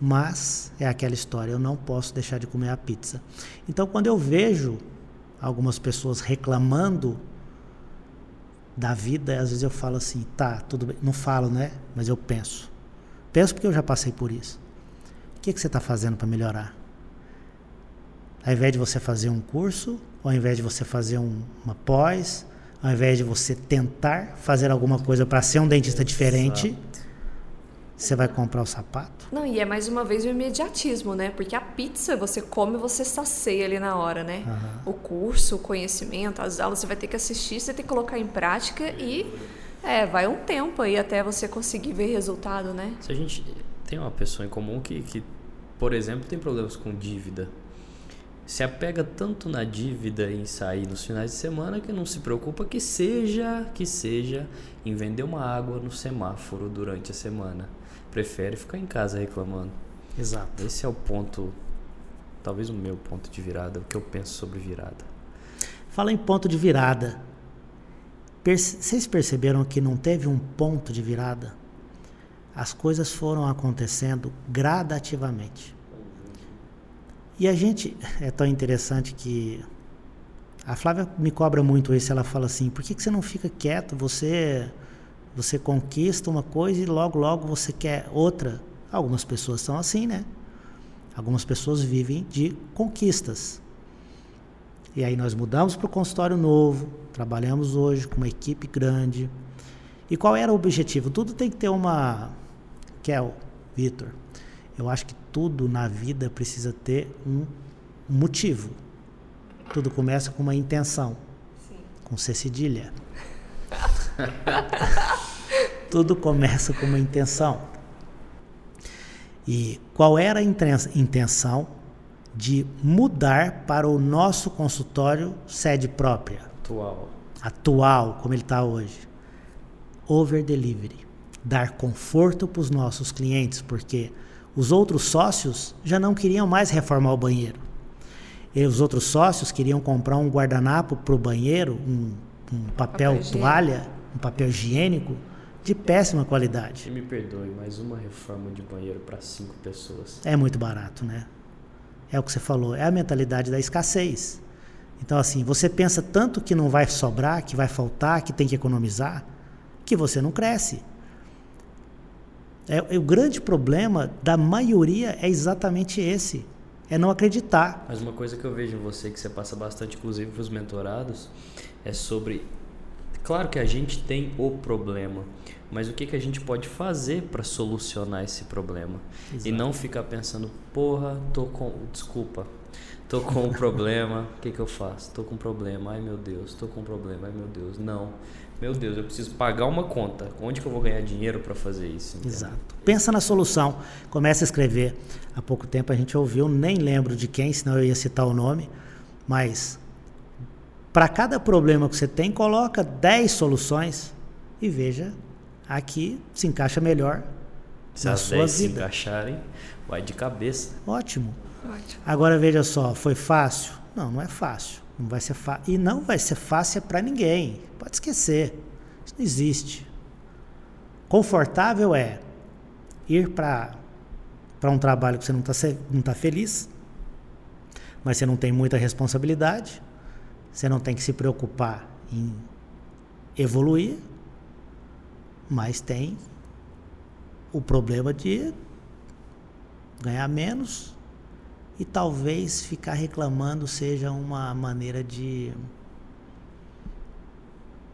Mas é aquela história, eu não posso deixar de comer a pizza. Então, quando eu vejo algumas pessoas reclamando da vida, às vezes eu falo assim, tá, tudo bem. Não falo, né? Mas eu penso. Penso porque eu já passei por isso. O que, que você está fazendo para melhorar? Ao invés de você fazer um curso, ao invés de você fazer um, uma pós, ao invés de você tentar fazer alguma coisa para ser um dentista diferente... Exato. Você vai comprar o sapato? Não, e é mais uma vez o imediatismo, né? Porque a pizza você come, você sacia ali na hora, né? Uhum. O curso, o conhecimento, as aulas, você vai ter que assistir, você tem que colocar em prática e é, vai um tempo aí até você conseguir ver resultado, né? Se a gente tem uma pessoa em comum que, que por exemplo, tem problemas com dívida, se apega tanto na dívida em sair nos finais de semana que não se preocupa que seja, que seja em vender uma água no semáforo durante a semana. Prefere ficar em casa reclamando. Exato. Esse é o ponto, talvez o meu ponto de virada, o que eu penso sobre virada. Fala em ponto de virada. Perce- vocês perceberam que não teve um ponto de virada? As coisas foram acontecendo gradativamente. E a gente, é tão interessante que a Flávia me cobra muito isso, ela fala assim, por que, que você não fica quieto, você... Você conquista uma coisa e logo, logo você quer outra. Algumas pessoas são assim, né? Algumas pessoas vivem de conquistas. E aí nós mudamos para o consultório novo, trabalhamos hoje com uma equipe grande. E qual era o objetivo? Tudo tem que ter uma... Kel, Vitor, eu acho que tudo na vida precisa ter um motivo. Tudo começa com uma intenção. Sim. Com C cedilha. Tudo começa com uma intenção. E qual era a intenção de mudar para o nosso consultório sede própria? Atual. Atual, como ele está hoje. Over delivery. Dar conforto para os nossos clientes, porque os outros sócios já não queriam mais reformar o banheiro. E os outros sócios queriam comprar um guardanapo para o banheiro, um, um papel, papel toalha, um papel higiênico de péssima qualidade. E me perdoe, mas uma reforma de banheiro para cinco pessoas. É muito barato, né? É o que você falou, é a mentalidade da escassez. Então, assim, você pensa tanto que não vai sobrar, que vai faltar, que tem que economizar, que você não cresce. É, é, o grande problema da maioria é exatamente esse, é não acreditar. Mas uma coisa que eu vejo em você, que você passa bastante, inclusive, para os mentorados, é sobre... Claro que a gente tem o problema, mas o que, que a gente pode fazer para solucionar esse problema? Exato. E não ficar pensando, porra, tô com, desculpa, tô com um problema, o que, que eu faço? Tô com um problema, ai meu Deus, tô com um problema, ai meu Deus, não. Meu Deus, eu preciso pagar uma conta, onde que eu vou ganhar dinheiro para fazer isso? Entendeu? Exato. Pensa na solução, começa a escrever. Há pouco tempo a gente ouviu, nem lembro de quem, senão eu ia citar o nome, mas... Para cada problema que você tem, coloca dez soluções e veja a que se encaixa melhor se na sua vida. Se as dez se encaixarem, vai de cabeça. Ótimo. Ótimo. Agora veja só, foi fácil? Não, não é fácil. Não vai ser fa- e não vai ser fácil para ninguém. Pode esquecer. Isso não existe. Confortável é ir para para um trabalho que você não está não tá feliz, mas você não tem muita responsabilidade. Você não tem que se preocupar em evoluir, mas tem o problema de ganhar menos e talvez ficar reclamando seja uma maneira de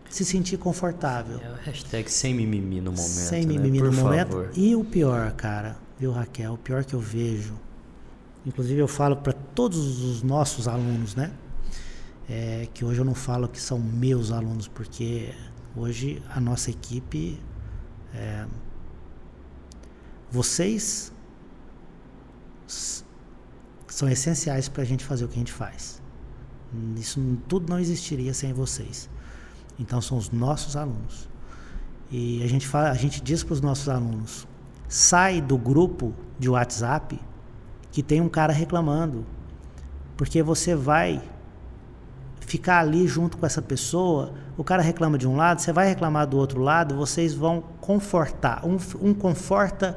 se sentir confortável. É o hashtag sem mimimi no momento. Sem mimimi né? no Por momento. Favor. E o pior, cara, viu, Raquel? O pior que eu vejo, inclusive eu falo para todos os nossos alunos, né? É, que hoje eu não falo que são meus alunos, porque hoje a nossa equipe, é, vocês s- são essenciais para a gente fazer o que a gente faz. Isso tudo não existiria sem vocês. Então são os nossos alunos. E a gente, fala, a gente diz para os nossos alunos, sai do grupo de WhatsApp que tem um cara reclamando, porque você vai... Ficar ali junto com essa pessoa, o cara reclama de um lado, você vai reclamar do outro lado, vocês vão confortar. Um, um conforta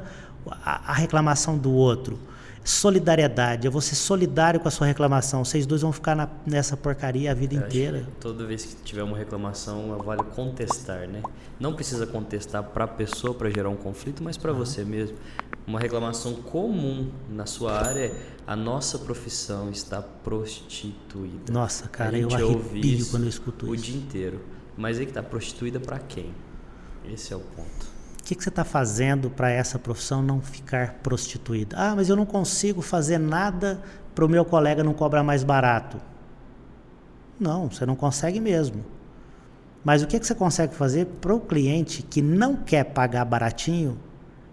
a, a reclamação do outro. Solidariedade, eu vou ser solidário com a sua reclamação. Vocês dois vão ficar na, nessa porcaria a vida eu inteira. Toda vez que tiver uma reclamação, vale contestar, né? Não precisa contestar para a pessoa para gerar um conflito, mas para ah. você mesmo. Uma reclamação comum na sua área é: a nossa profissão está prostituída. Nossa, cara, eu arrepio quando eu escuto isso. O dia inteiro. Mas aí que tá, prostituída para quem? Esse é o ponto. O que, que você está fazendo para essa profissão não ficar prostituída? Ah, mas eu não consigo fazer nada para o meu colega não cobrar mais barato. Não, você não consegue mesmo. Mas o que, que você consegue fazer para o cliente que não quer pagar baratinho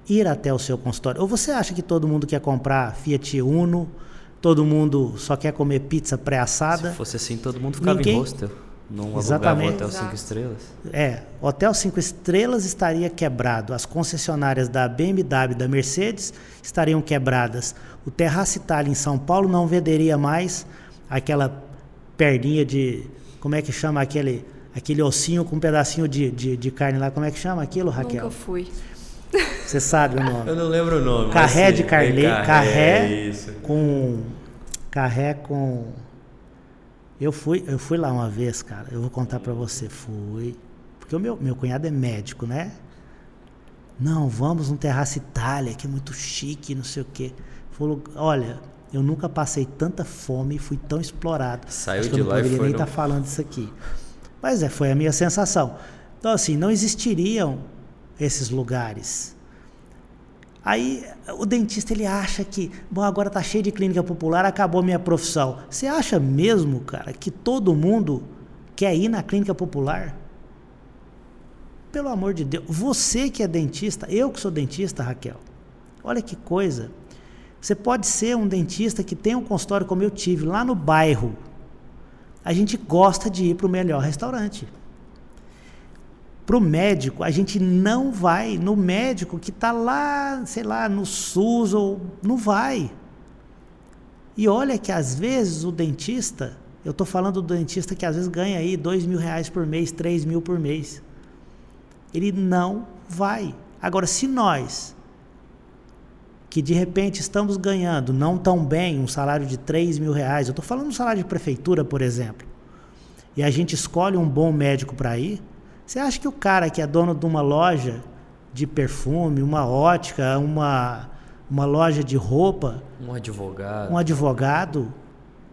ir até o seu consultório? Ou você acha que todo mundo quer comprar Fiat Uno, todo mundo só quer comer pizza pré-assada? Se fosse assim, todo mundo ficava Ninguém... em hostel. Não Exatamente. Hotel cinco estrelas? É, hotel cinco estrelas estaria quebrado. As concessionárias da B M W e da Mercedes estariam quebradas. O Terraça Itália em São Paulo não venderia mais aquela perninha de... Como é que chama aquele, aquele ossinho com um pedacinho de, de, de carne lá? Como é que chama aquilo, Raquel? Nunca fui. Você sabe o nome? Eu não lembro o nome. Carré de carne. Carré, carré com... Carré com... Eu fui, eu fui lá uma vez, cara, eu vou contar pra você, fui, porque o meu, meu cunhado é médico, né? Não, vamos no Terraça Itália, que é muito chique, não sei o quê. Falou, olha, eu nunca passei tanta fome e fui tão explorado. Saiu acho que de eu não lá poderia e foi nem estar no... tá falando isso aqui. Mas é, foi a minha sensação. Então, assim, não existiriam esses lugares. Aí o dentista ele acha que, bom, agora tá cheio de clínica popular, acabou minha profissão. Você acha mesmo, cara, que todo mundo quer ir na clínica popular? Pelo amor de Deus, você que é dentista, eu que sou dentista, Raquel, olha que coisa. Você pode ser um dentista que tem um consultório como eu tive, lá no bairro. A gente gosta de ir para o melhor restaurante. Para o médico, a gente não vai no médico que está lá, sei lá, no SUS, ou não vai. E olha que às vezes o dentista, eu estou falando do dentista que às vezes ganha aí dois mil reais por mês, três mil por mês. Ele não vai. Agora, se nós, que de repente estamos ganhando não tão bem um salário de três mil reais, eu estou falando do salário de prefeitura, por exemplo, e a gente escolhe um bom médico para ir, você acha que o cara que é dono de uma loja de perfume, uma ótica, uma, uma loja de roupa... Um advogado. Um advogado,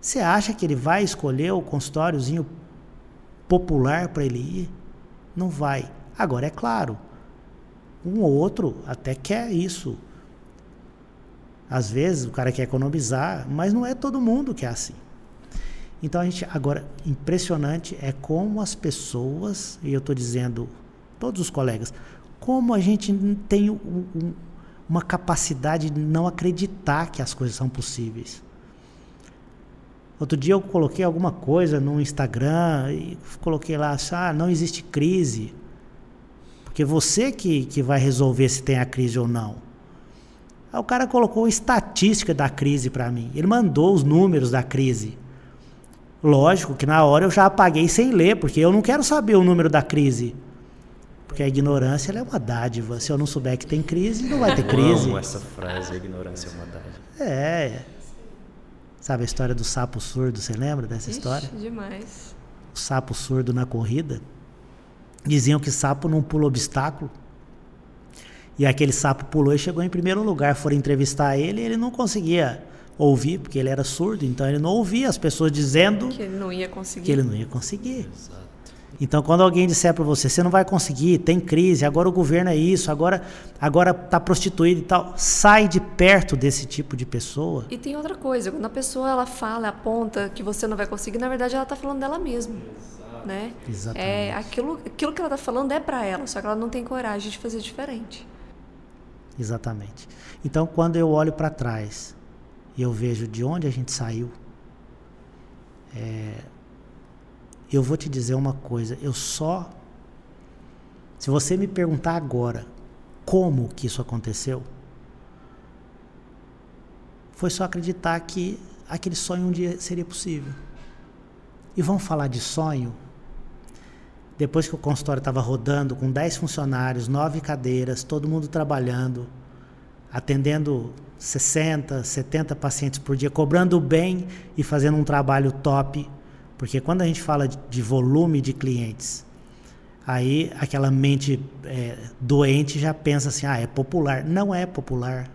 você acha que ele vai escolher o consultóriozinho popular para ele ir? Não vai. Agora, é claro, um ou outro até quer isso. Às vezes o cara quer economizar, mas não é todo mundo que é assim. Então a gente, agora, impressionante é como as pessoas, e eu estou dizendo, todos os colegas, como a gente tem um, um, uma capacidade de não acreditar que as coisas são possíveis. Outro dia eu coloquei alguma coisa no Instagram, e coloquei lá, ah, não existe crise, porque você que, que vai resolver se tem a crise ou não. Aí o cara colocou a estatística da crise para mim, ele mandou os números da crise. Lógico que na hora eu já apaguei sem ler, porque eu não quero saber o número da crise. Porque a ignorância ela é uma dádiva. Se eu não souber que tem crise, não vai ter crise. Eu amo essa frase, a ignorância é uma dádiva. É. Sabe a história do sapo surdo, você lembra dessa Ixi, história? Demais. O sapo surdo na corrida. Diziam que sapo não pula obstáculo. E aquele sapo pulou e chegou em primeiro lugar. Foram entrevistar ele e ele não conseguia... ouvir, porque ele era surdo, então ele não ouvia as pessoas dizendo que ele não ia conseguir. Que ele não ia conseguir. Exato. Então, quando alguém disser para você, você não vai conseguir, tem crise, agora o governo é isso, agora agora está prostituído e tal, sai de perto desse tipo de pessoa. E tem outra coisa, quando a pessoa ela fala, aponta que você não vai conseguir, na verdade ela está falando dela mesma. Exato. Né? Exatamente. É, aquilo, aquilo que ela está falando é para ela, só que ela não tem coragem de fazer diferente. Exatamente. Então, quando eu olho para trás... e eu vejo de onde a gente saiu, é, eu vou te dizer uma coisa, eu só, se você me perguntar agora como que isso aconteceu, foi só acreditar que aquele sonho um dia seria possível. E vamos falar de sonho? Depois que o consultório estava rodando com dez funcionários, nove cadeiras, todo mundo trabalhando, atendendo sessenta, setenta pacientes por dia, cobrando bem e fazendo um trabalho top, porque quando a gente fala de volume de clientes, aí aquela mente é, doente já pensa assim, ah, é popular. Não é popular.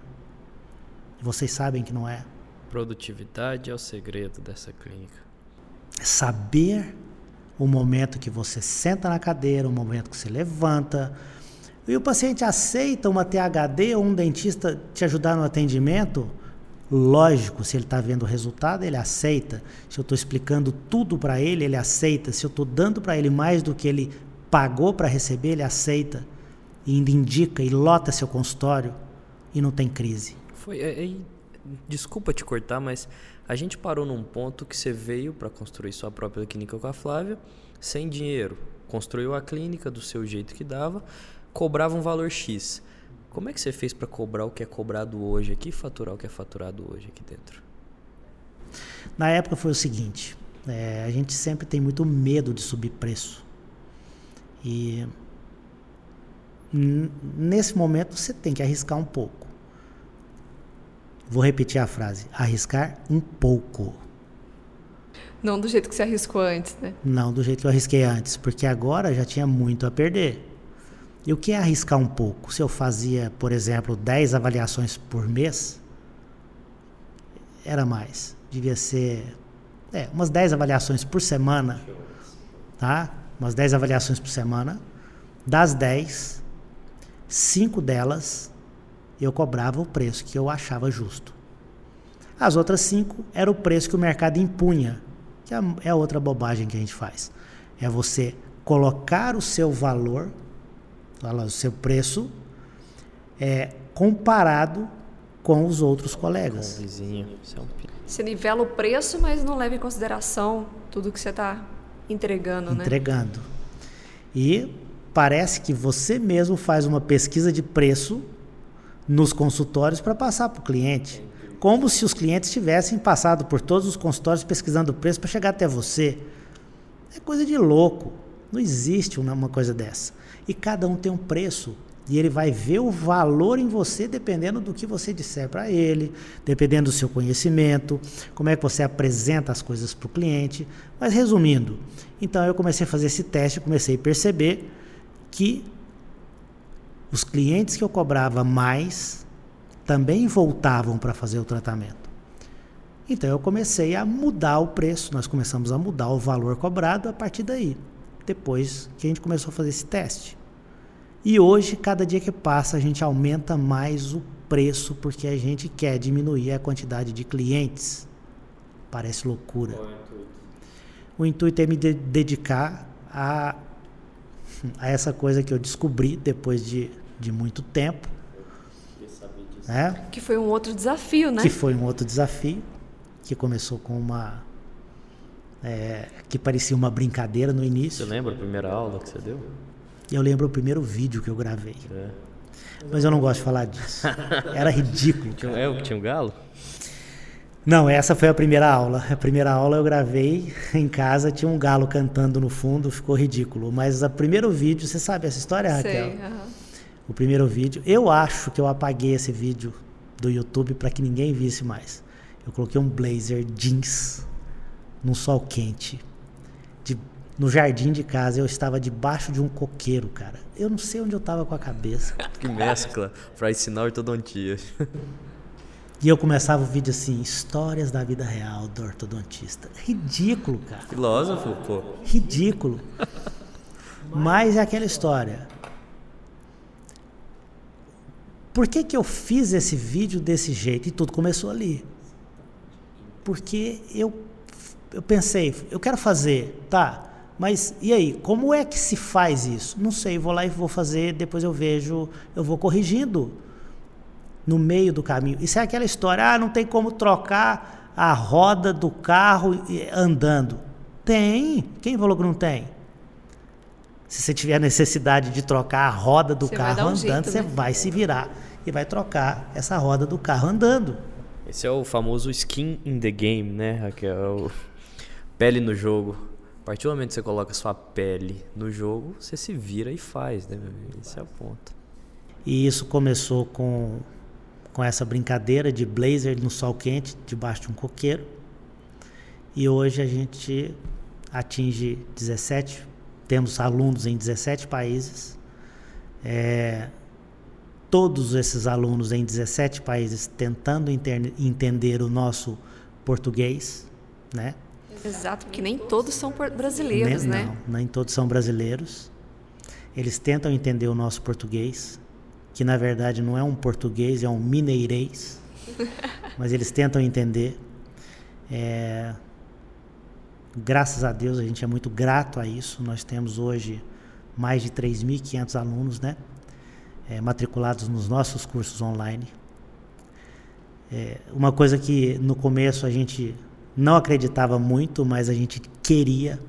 Vocês sabem que não é. Produtividade é o segredo dessa clínica. Saber o momento que você senta na cadeira, o momento que você levanta. E o paciente aceita uma T H D ou um dentista te ajudar no atendimento? Lógico, se ele está vendo o resultado, ele aceita. Se eu estou explicando tudo para ele, ele aceita. Se eu estou dando para ele mais do que ele pagou para receber, ele aceita. E ainda indica e lota seu consultório e não tem crise. Foi, é, é, desculpa te cortar, mas a gente parou num ponto que você veio para construir sua própria clínica com a Flávia, sem dinheiro. Construiu a clínica do seu jeito que dava, cobrava um valor X. Como é que você fez para cobrar o que é cobrado hoje aqui e faturar o que é faturado hoje aqui dentro? Na época foi o seguinte, é, a gente sempre tem muito medo de subir preço. E n- nesse momento você tem que arriscar um pouco. Vou repetir a frase, arriscar um pouco. Não do jeito que você arriscou antes, né? Não do jeito que eu arrisquei antes, porque agora já tinha muito a perder. E o que é arriscar um pouco? Se eu fazia, por exemplo, dez avaliações por mês, era mais. Devia ser é, umas dez avaliações por semana. Tá? Umas dez avaliações por semana. Das dez, cinco delas eu cobrava o preço que eu achava justo. As outras cinco era o preço que o mercado impunha, que é outra bobagem que a gente faz. É você colocar o seu valor, o seu preço é comparado com os outros colegas. Você nivela o preço, mas não leva em consideração tudo que você está entregando, né? Entregando. E parece que você mesmo faz uma pesquisa de preço nos consultórios para passar para o cliente. Como se os clientes tivessem passado por todos os consultórios pesquisando o preço para chegar até você. É coisa de louco. Não existe uma coisa dessa. E cada um tem um preço. E ele vai ver o valor em você dependendo do que você disser para ele, dependendo do seu conhecimento, como é que você apresenta as coisas para o cliente. Mas resumindo, então eu comecei a fazer esse teste, comecei a perceber que os clientes que eu cobrava mais também voltavam para fazer o tratamento. Então eu comecei a mudar o preço, nós começamos a mudar o valor cobrado a partir daí. Depois que a gente começou a fazer esse teste. E hoje, cada dia que passa, a gente aumenta mais o preço porque a gente quer diminuir a quantidade de clientes. Parece loucura. Qual é o intuito? O intuito é me de- dedicar a, a essa coisa que eu descobri depois de, de muito tempo. Eu sabia disso. Né? Que foi um outro desafio, né? Que foi um outro desafio, que começou com uma... É, que parecia uma brincadeira no início. Você lembra a primeira aula que você deu? Eu lembro o primeiro vídeo que eu gravei. É. Mas eu não gosto de falar disso. Era ridículo. Cara. É o que tinha um galo? Não, essa foi a primeira aula. A primeira aula eu gravei em casa, tinha um galo cantando no fundo, ficou ridículo. Mas o primeiro vídeo, você sabe essa história, Raquel? Sei, uhum. O primeiro vídeo, eu acho que eu apaguei esse vídeo do YouTube para que ninguém visse mais. Eu coloquei um blazer jeans... num sol quente, de, no jardim de casa, eu estava debaixo de um coqueiro, cara. Eu não sei onde eu estava com a cabeça. Que mescla, para ensinar ortodontia. E eu começava o vídeo assim, histórias da vida real do ortodontista. Ridículo, cara. Filósofo, pô. Ridículo. Mas é aquela história. Por que que eu fiz esse vídeo desse jeito? E tudo começou ali. Porque eu... Eu pensei, eu quero fazer, tá, mas e aí, como é que se faz isso? Não sei, vou lá e vou fazer, depois eu vejo, eu vou corrigindo no meio do caminho. Isso é aquela história, ah, não tem como trocar a roda do carro andando. Tem, quem falou que não tem? Se você tiver necessidade de trocar a roda do você carro um andando, jeito, você né? vai se virar e vai trocar essa roda do carro andando. Esse é o famoso skin in the game, né, Raquel? Pele no jogo. A partir do momento que você coloca sua pele no jogo, você se vira e faz, né? Esse é o ponto. E isso começou com, com essa brincadeira de blazer no sol quente, debaixo de um coqueiro. E hoje a gente atinge dezessete, temos alunos em dezessete países. É, todos esses alunos em dezessete países tentando interne, entender o nosso português, né? Exato, porque nem todos são brasileiros, nem, né? Não, nem todos são brasileiros. Eles tentam entender o nosso português, que na verdade não é um português, é um mineirês. Mas eles tentam entender. É... Graças a Deus, a gente é muito grato a isso. Nós temos hoje mais de três mil e quinhentos alunos, né? É, matriculados nos nossos cursos online. É, uma coisa que no começo a gente não acreditava muito, mas a gente queria.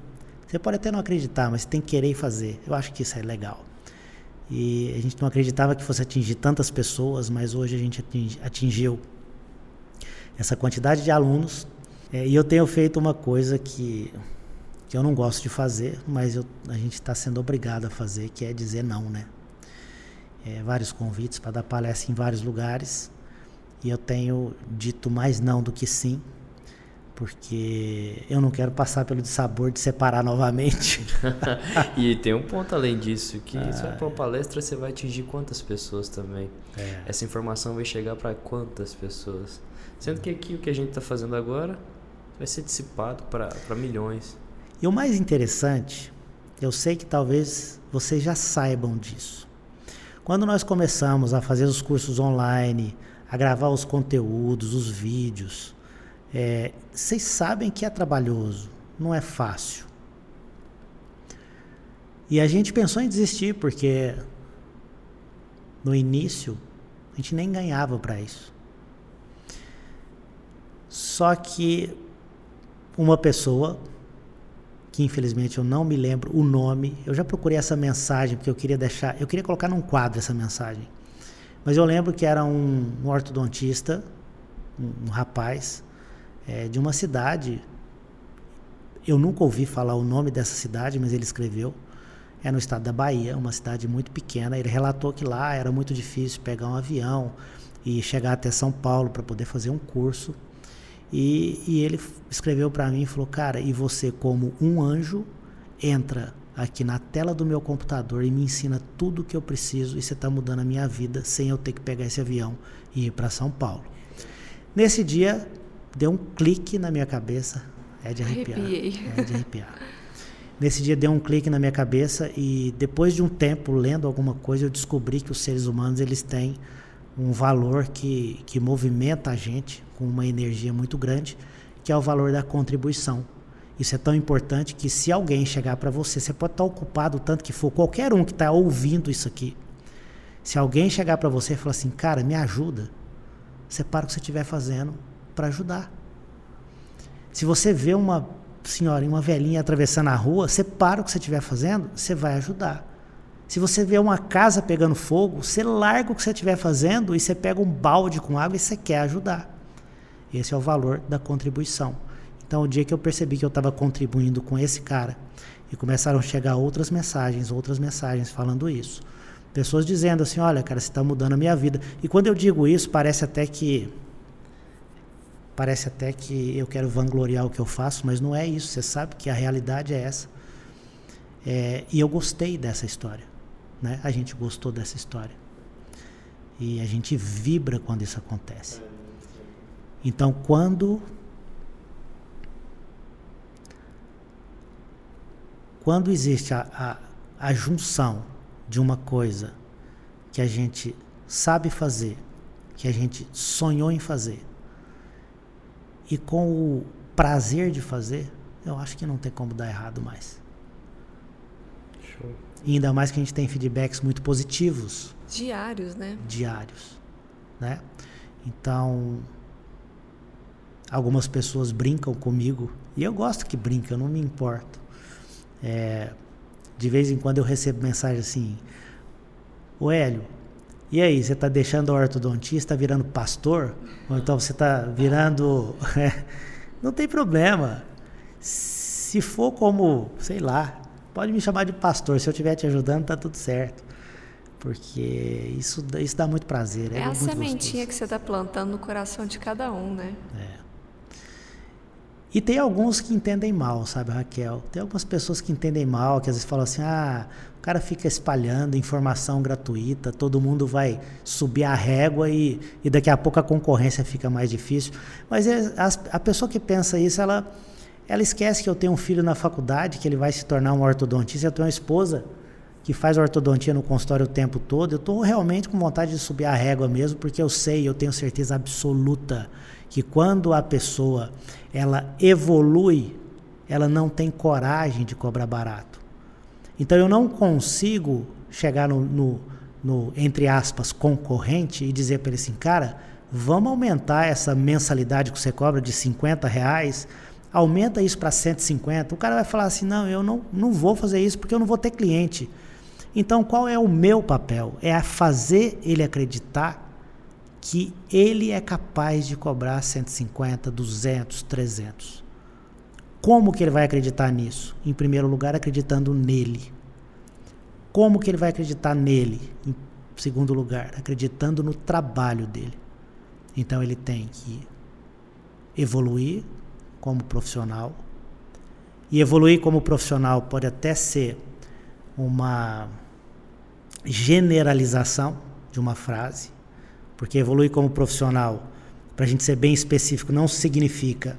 Você pode até não acreditar, mas tem que querer e fazer. Eu acho que isso é legal. E a gente não acreditava que fosse atingir tantas pessoas, mas hoje a gente atingi, atingiu essa quantidade de alunos. É, e eu tenho feito uma coisa que, que eu não gosto de fazer, mas eu, a gente está sendo obrigado a fazer, que é dizer não, né? É, vários convites para dar palestra em vários lugares. E eu tenho dito mais não do que sim, porque eu não quero passar pelo dissabor de separar novamente. E tem um ponto além disso, que ah, só para uma palestra você vai atingir quantas pessoas também. É. Essa informação vai chegar para quantas pessoas. Sendo que aqui o que a gente está fazendo agora vai ser dissipado para milhões. E o mais interessante, eu sei que talvez vocês já saibam disso. Quando nós começamos a fazer os cursos online, a gravar os conteúdos, os vídeos, é, vocês sabem que é trabalhoso, não é fácil. E a gente pensou em desistir, porque no início a gente nem ganhava para isso. Só que uma pessoa, que infelizmente eu não me lembro o nome, eu já procurei essa mensagem porque eu queria deixar, eu queria colocar num quadro essa mensagem, mas eu lembro que era um, um ortodontista, um, um rapaz é, de uma cidade, eu nunca ouvi falar o nome dessa cidade, mas ele escreveu, é no estado da Bahia, uma cidade muito pequena, ele relatou que lá era muito difícil pegar um avião e chegar até São Paulo para poder fazer um curso. E, e ele escreveu para mim e falou, cara, e você como um anjo entra aqui na tela do meu computador e me ensina tudo o que eu preciso e você está mudando a minha vida sem eu ter que pegar esse avião e ir para São Paulo. Nesse dia deu um clique na minha cabeça, é de arrepiar, é de arrepiar. Nesse dia deu um clique na minha cabeça e depois de um tempo lendo alguma coisa eu descobri que os seres humanos eles têm um valor que, que movimenta a gente com uma energia muito grande, que é o valor da contribuição. Isso é tão importante que se alguém chegar para você, você pode estar ocupado o tanto que for, qualquer um que está ouvindo isso aqui, se alguém chegar para você e falar assim, cara, me ajuda, você para o que você estiver fazendo para ajudar. Se você vê uma senhora, uma velhinha atravessando a rua, você para o que você estiver fazendo, você vai ajudar. Se você vê uma casa pegando fogo, você larga o que você estiver fazendo e você pega um balde com água e você quer ajudar. Esse é o valor da contribuição. Então, o dia que eu percebi que eu estava contribuindo com esse cara, e começaram a chegar outras mensagens, outras mensagens falando isso. Pessoas dizendo assim, olha, cara, você está mudando a minha vida. E quando eu digo isso, parece até que... Parece até que eu quero vangloriar o que eu faço, mas não é isso. Você sabe que a realidade é essa. É, e eu gostei dessa história. Né? A gente gostou dessa história. E a gente vibra quando isso acontece. Então, quando quando existe a, a, a junção de uma coisa que a gente sabe fazer, que a gente sonhou em fazer, e com o prazer de fazer, eu acho que não tem como dar errado mais. Show. E ainda mais que a gente tem feedbacks muito positivos. Diários, né? Diários, né? Então... Algumas pessoas brincam comigo, e eu gosto que brinca, eu não me importo. É, de vez em quando eu recebo mensagem assim, ô Hélio, e aí, você está deixando o ortodontista virando pastor? Ou então você está virando... É, não tem problema. Se for como, sei lá, pode me chamar de pastor, se eu estiver te ajudando, está tudo certo. Porque isso, isso dá muito prazer. É, é a muito sementinha gostoso. Que você está plantando no coração de cada um, né? É. E tem alguns que entendem mal, sabe, Raquel? Tem algumas pessoas que entendem mal, que às vezes falam assim, ah, o cara fica espalhando informação gratuita, todo mundo vai subir a régua e, e daqui a pouco a concorrência fica mais difícil. Mas a, a pessoa que pensa isso, ela, ela esquece que eu tenho um filho na faculdade, que ele vai se tornar um ortodontista, eu tenho uma esposa que faz ortodontia no consultório o tempo todo, eu estou realmente com vontade de subir a régua mesmo, porque eu sei, eu tenho certeza absoluta que quando a pessoa ela evolui, ela não tem coragem de cobrar barato. Então eu não consigo chegar no, no, no entre aspas, concorrente e dizer para ele assim, cara, vamos aumentar essa mensalidade que você cobra de cinquenta reais, aumenta isso para cento e cinquenta. O cara vai falar assim, não, eu não, não vou fazer isso porque eu não vou ter cliente. Então, qual é o meu papel? É fazer ele acreditar que ele é capaz de cobrar cento e cinquenta, duzentos, trezentos. Como que ele vai acreditar nisso? Em primeiro lugar, acreditando nele. Como que ele vai acreditar nele? Em segundo lugar, acreditando no trabalho dele. Então, ele tem que evoluir como profissional. E evoluir como profissional pode até ser uma generalização de uma frase, porque evoluir como profissional, para a gente ser bem específico, não significa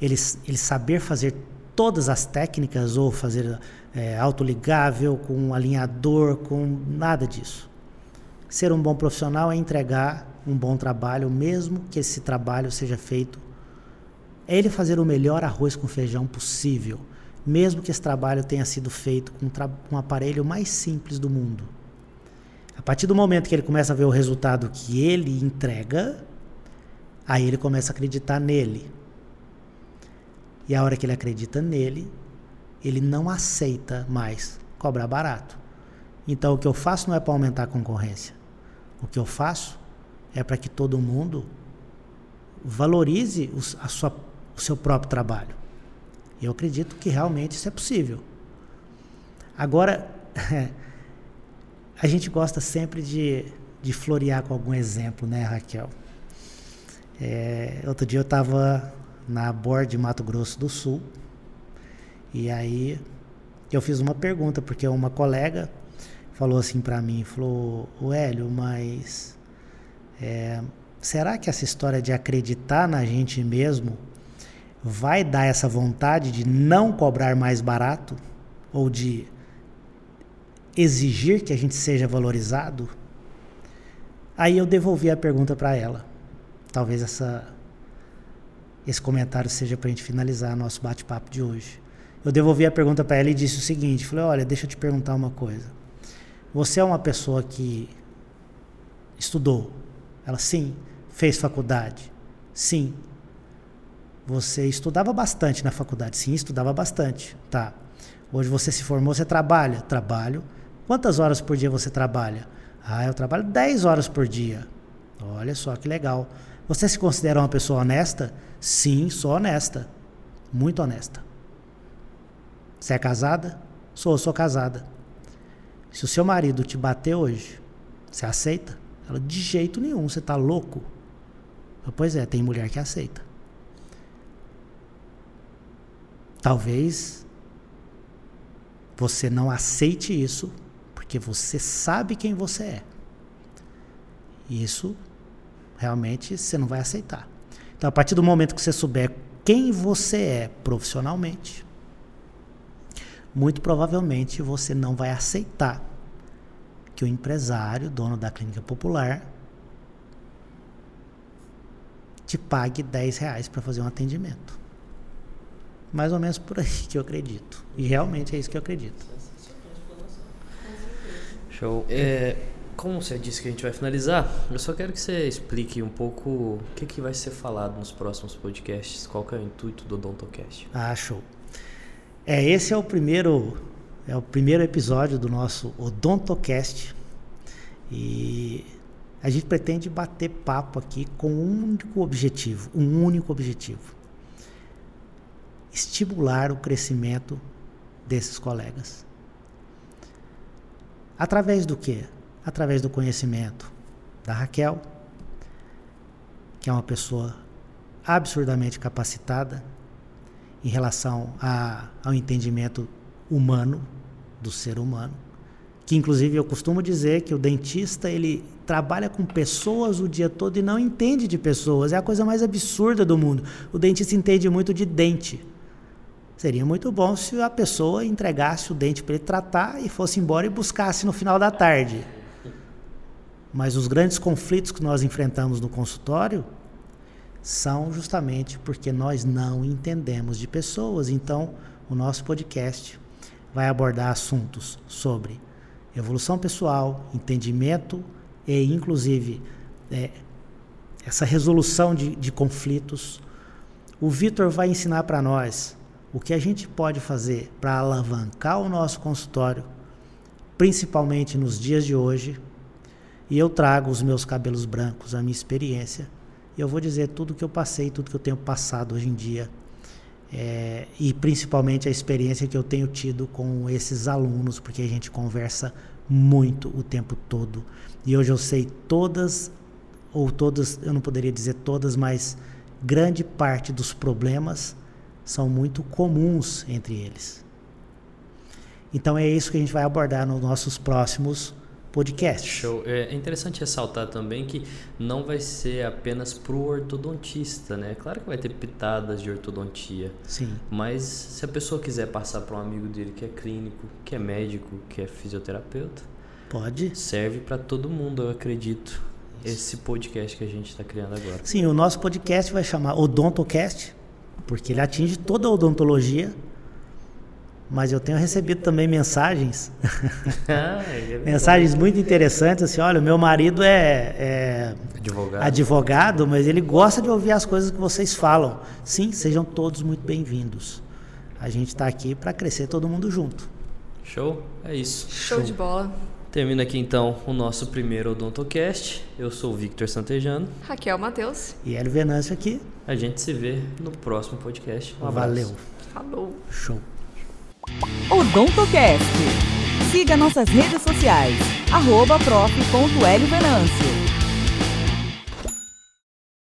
ele, ele saber fazer todas as técnicas ou fazer é, autoligável, com um alinhador, com nada disso. Ser um bom profissional é entregar um bom trabalho, mesmo que esse trabalho seja feito, é ele fazer o melhor arroz com feijão possível, mesmo que esse trabalho tenha sido feito com um aparelho mais simples do mundo. A partir do momento que ele começa a ver o resultado que ele entrega, aí ele começa a acreditar nele. E a hora que ele acredita nele, ele não aceita mais cobrar barato. Então o que eu faço não é para aumentar a concorrência. O que eu faço é para que todo mundo valorize a sua, o seu próprio trabalho. E eu acredito que realmente isso é possível. Agora, a gente gosta sempre de, de florear com algum exemplo, né, Raquel? É, outro dia eu estava na ABOR de Mato Grosso do Sul, e aí eu fiz uma pergunta, porque uma colega falou assim para mim, falou, ô Hélio, mas é, será que essa história de acreditar na gente mesmo vai dar essa vontade de não cobrar mais barato ou de exigir que a gente seja valorizado? Aí eu devolvi a pergunta para ela. Talvez essa, esse comentário seja para a gente finalizar nosso bate-papo de hoje. Eu devolvi a pergunta para ela e disse o seguinte, falei, olha, deixa eu te perguntar uma coisa. Você é uma pessoa que estudou? Ela, sim. Fez faculdade? Sim. Você estudava bastante na faculdade? Sim, estudava bastante. Tá. Hoje você se formou, você trabalha? Trabalho. Quantas horas por dia você trabalha? Ah, eu trabalho dez horas por dia. Olha só que legal. Você se considera uma pessoa honesta? Sim, sou honesta. Muito honesta. Você é casada? Sou, sou casada. Se o seu marido te bater hoje, você aceita? Ela, de jeito nenhum, você tá louco? Eu, pois é, tem mulher que aceita. Talvez você não aceite isso, porque você sabe quem você é. Isso, realmente, você não vai aceitar. Então, a partir do momento que você souber quem você é profissionalmente, muito provavelmente você não vai aceitar que o empresário, dono da clínica popular, te pague dez reais para fazer um atendimento. Mais ou menos por aí que eu acredito. E realmente é isso que eu acredito. Show. É, como você disse que a gente vai finalizar, eu só quero que você explique um pouco o que, que vai ser falado nos próximos podcasts, qual que é o intuito do Odontocast. Ah, show. É, esse é o primeiro, é o primeiro episódio do nosso Odontocast. E a gente pretende bater papo aqui com um único objetivo, um único objetivo. Estimular o crescimento desses colegas. Através do quê? através do conhecimento da Raquel, que é uma pessoa absurdamente capacitada em relação a, ao entendimento humano, do ser humano, que inclusive eu costumo dizer que o dentista, ele trabalha com pessoas o dia todo e não entende de pessoas, é a coisa mais absurda do mundo. O dentista entende muito de dente. Seria muito bom se a pessoa entregasse o dente para ele tratar e fosse embora e buscasse no final da tarde. Mas os grandes conflitos que nós enfrentamos no consultório são justamente porque nós não entendemos de pessoas. Então, o nosso podcast vai abordar assuntos sobre evolução pessoal, entendimento e, inclusive, é, essa resolução de, de conflitos. O Vitor vai ensinar para nós o que a gente pode fazer para alavancar o nosso consultório, principalmente nos dias de hoje. E eu trago os meus cabelos brancos, a minha experiência, e eu vou dizer tudo que eu passei, tudo que eu tenho passado hoje em dia, é, e principalmente a experiência que eu tenho tido com esses alunos, porque a gente conversa muito o tempo todo. E hoje eu sei todas, ou todas, eu não poderia dizer todas, mas grande parte dos problemas são muito comuns entre eles. Então é isso que a gente vai abordar nos nossos próximos podcasts. Show. É interessante ressaltar também que não vai ser apenas para o ortodontista, né? Claro que vai ter pitadas de ortodontia. Sim. Mas se a pessoa quiser passar para um amigo dele que é clínico, que é médico, que é fisioterapeuta, pode. Serve para todo mundo, eu acredito, esse podcast que a gente está criando agora. Sim, o nosso podcast vai chamar Odontocast, porque ele atinge toda a odontologia, mas eu tenho recebido também mensagens, ah, é mensagens muito interessantes, assim, olha, o meu marido é, é advogado. advogado, mas ele gosta de ouvir as coisas que vocês falam. Sim, sejam todos muito bem-vindos. A gente está aqui para crescer todo mundo junto. Show? É isso. Show, Show de bola. Termina aqui então o nosso primeiro Odontocast. Eu sou o Vitor Santejano. Raquel Matheus. E Hélio Venâncio aqui. A gente se vê no próximo podcast. Um abraço. Valeu. Falou. Show. Odontocast. Siga nossas redes sociais. arroba prof ponto hélio venâncio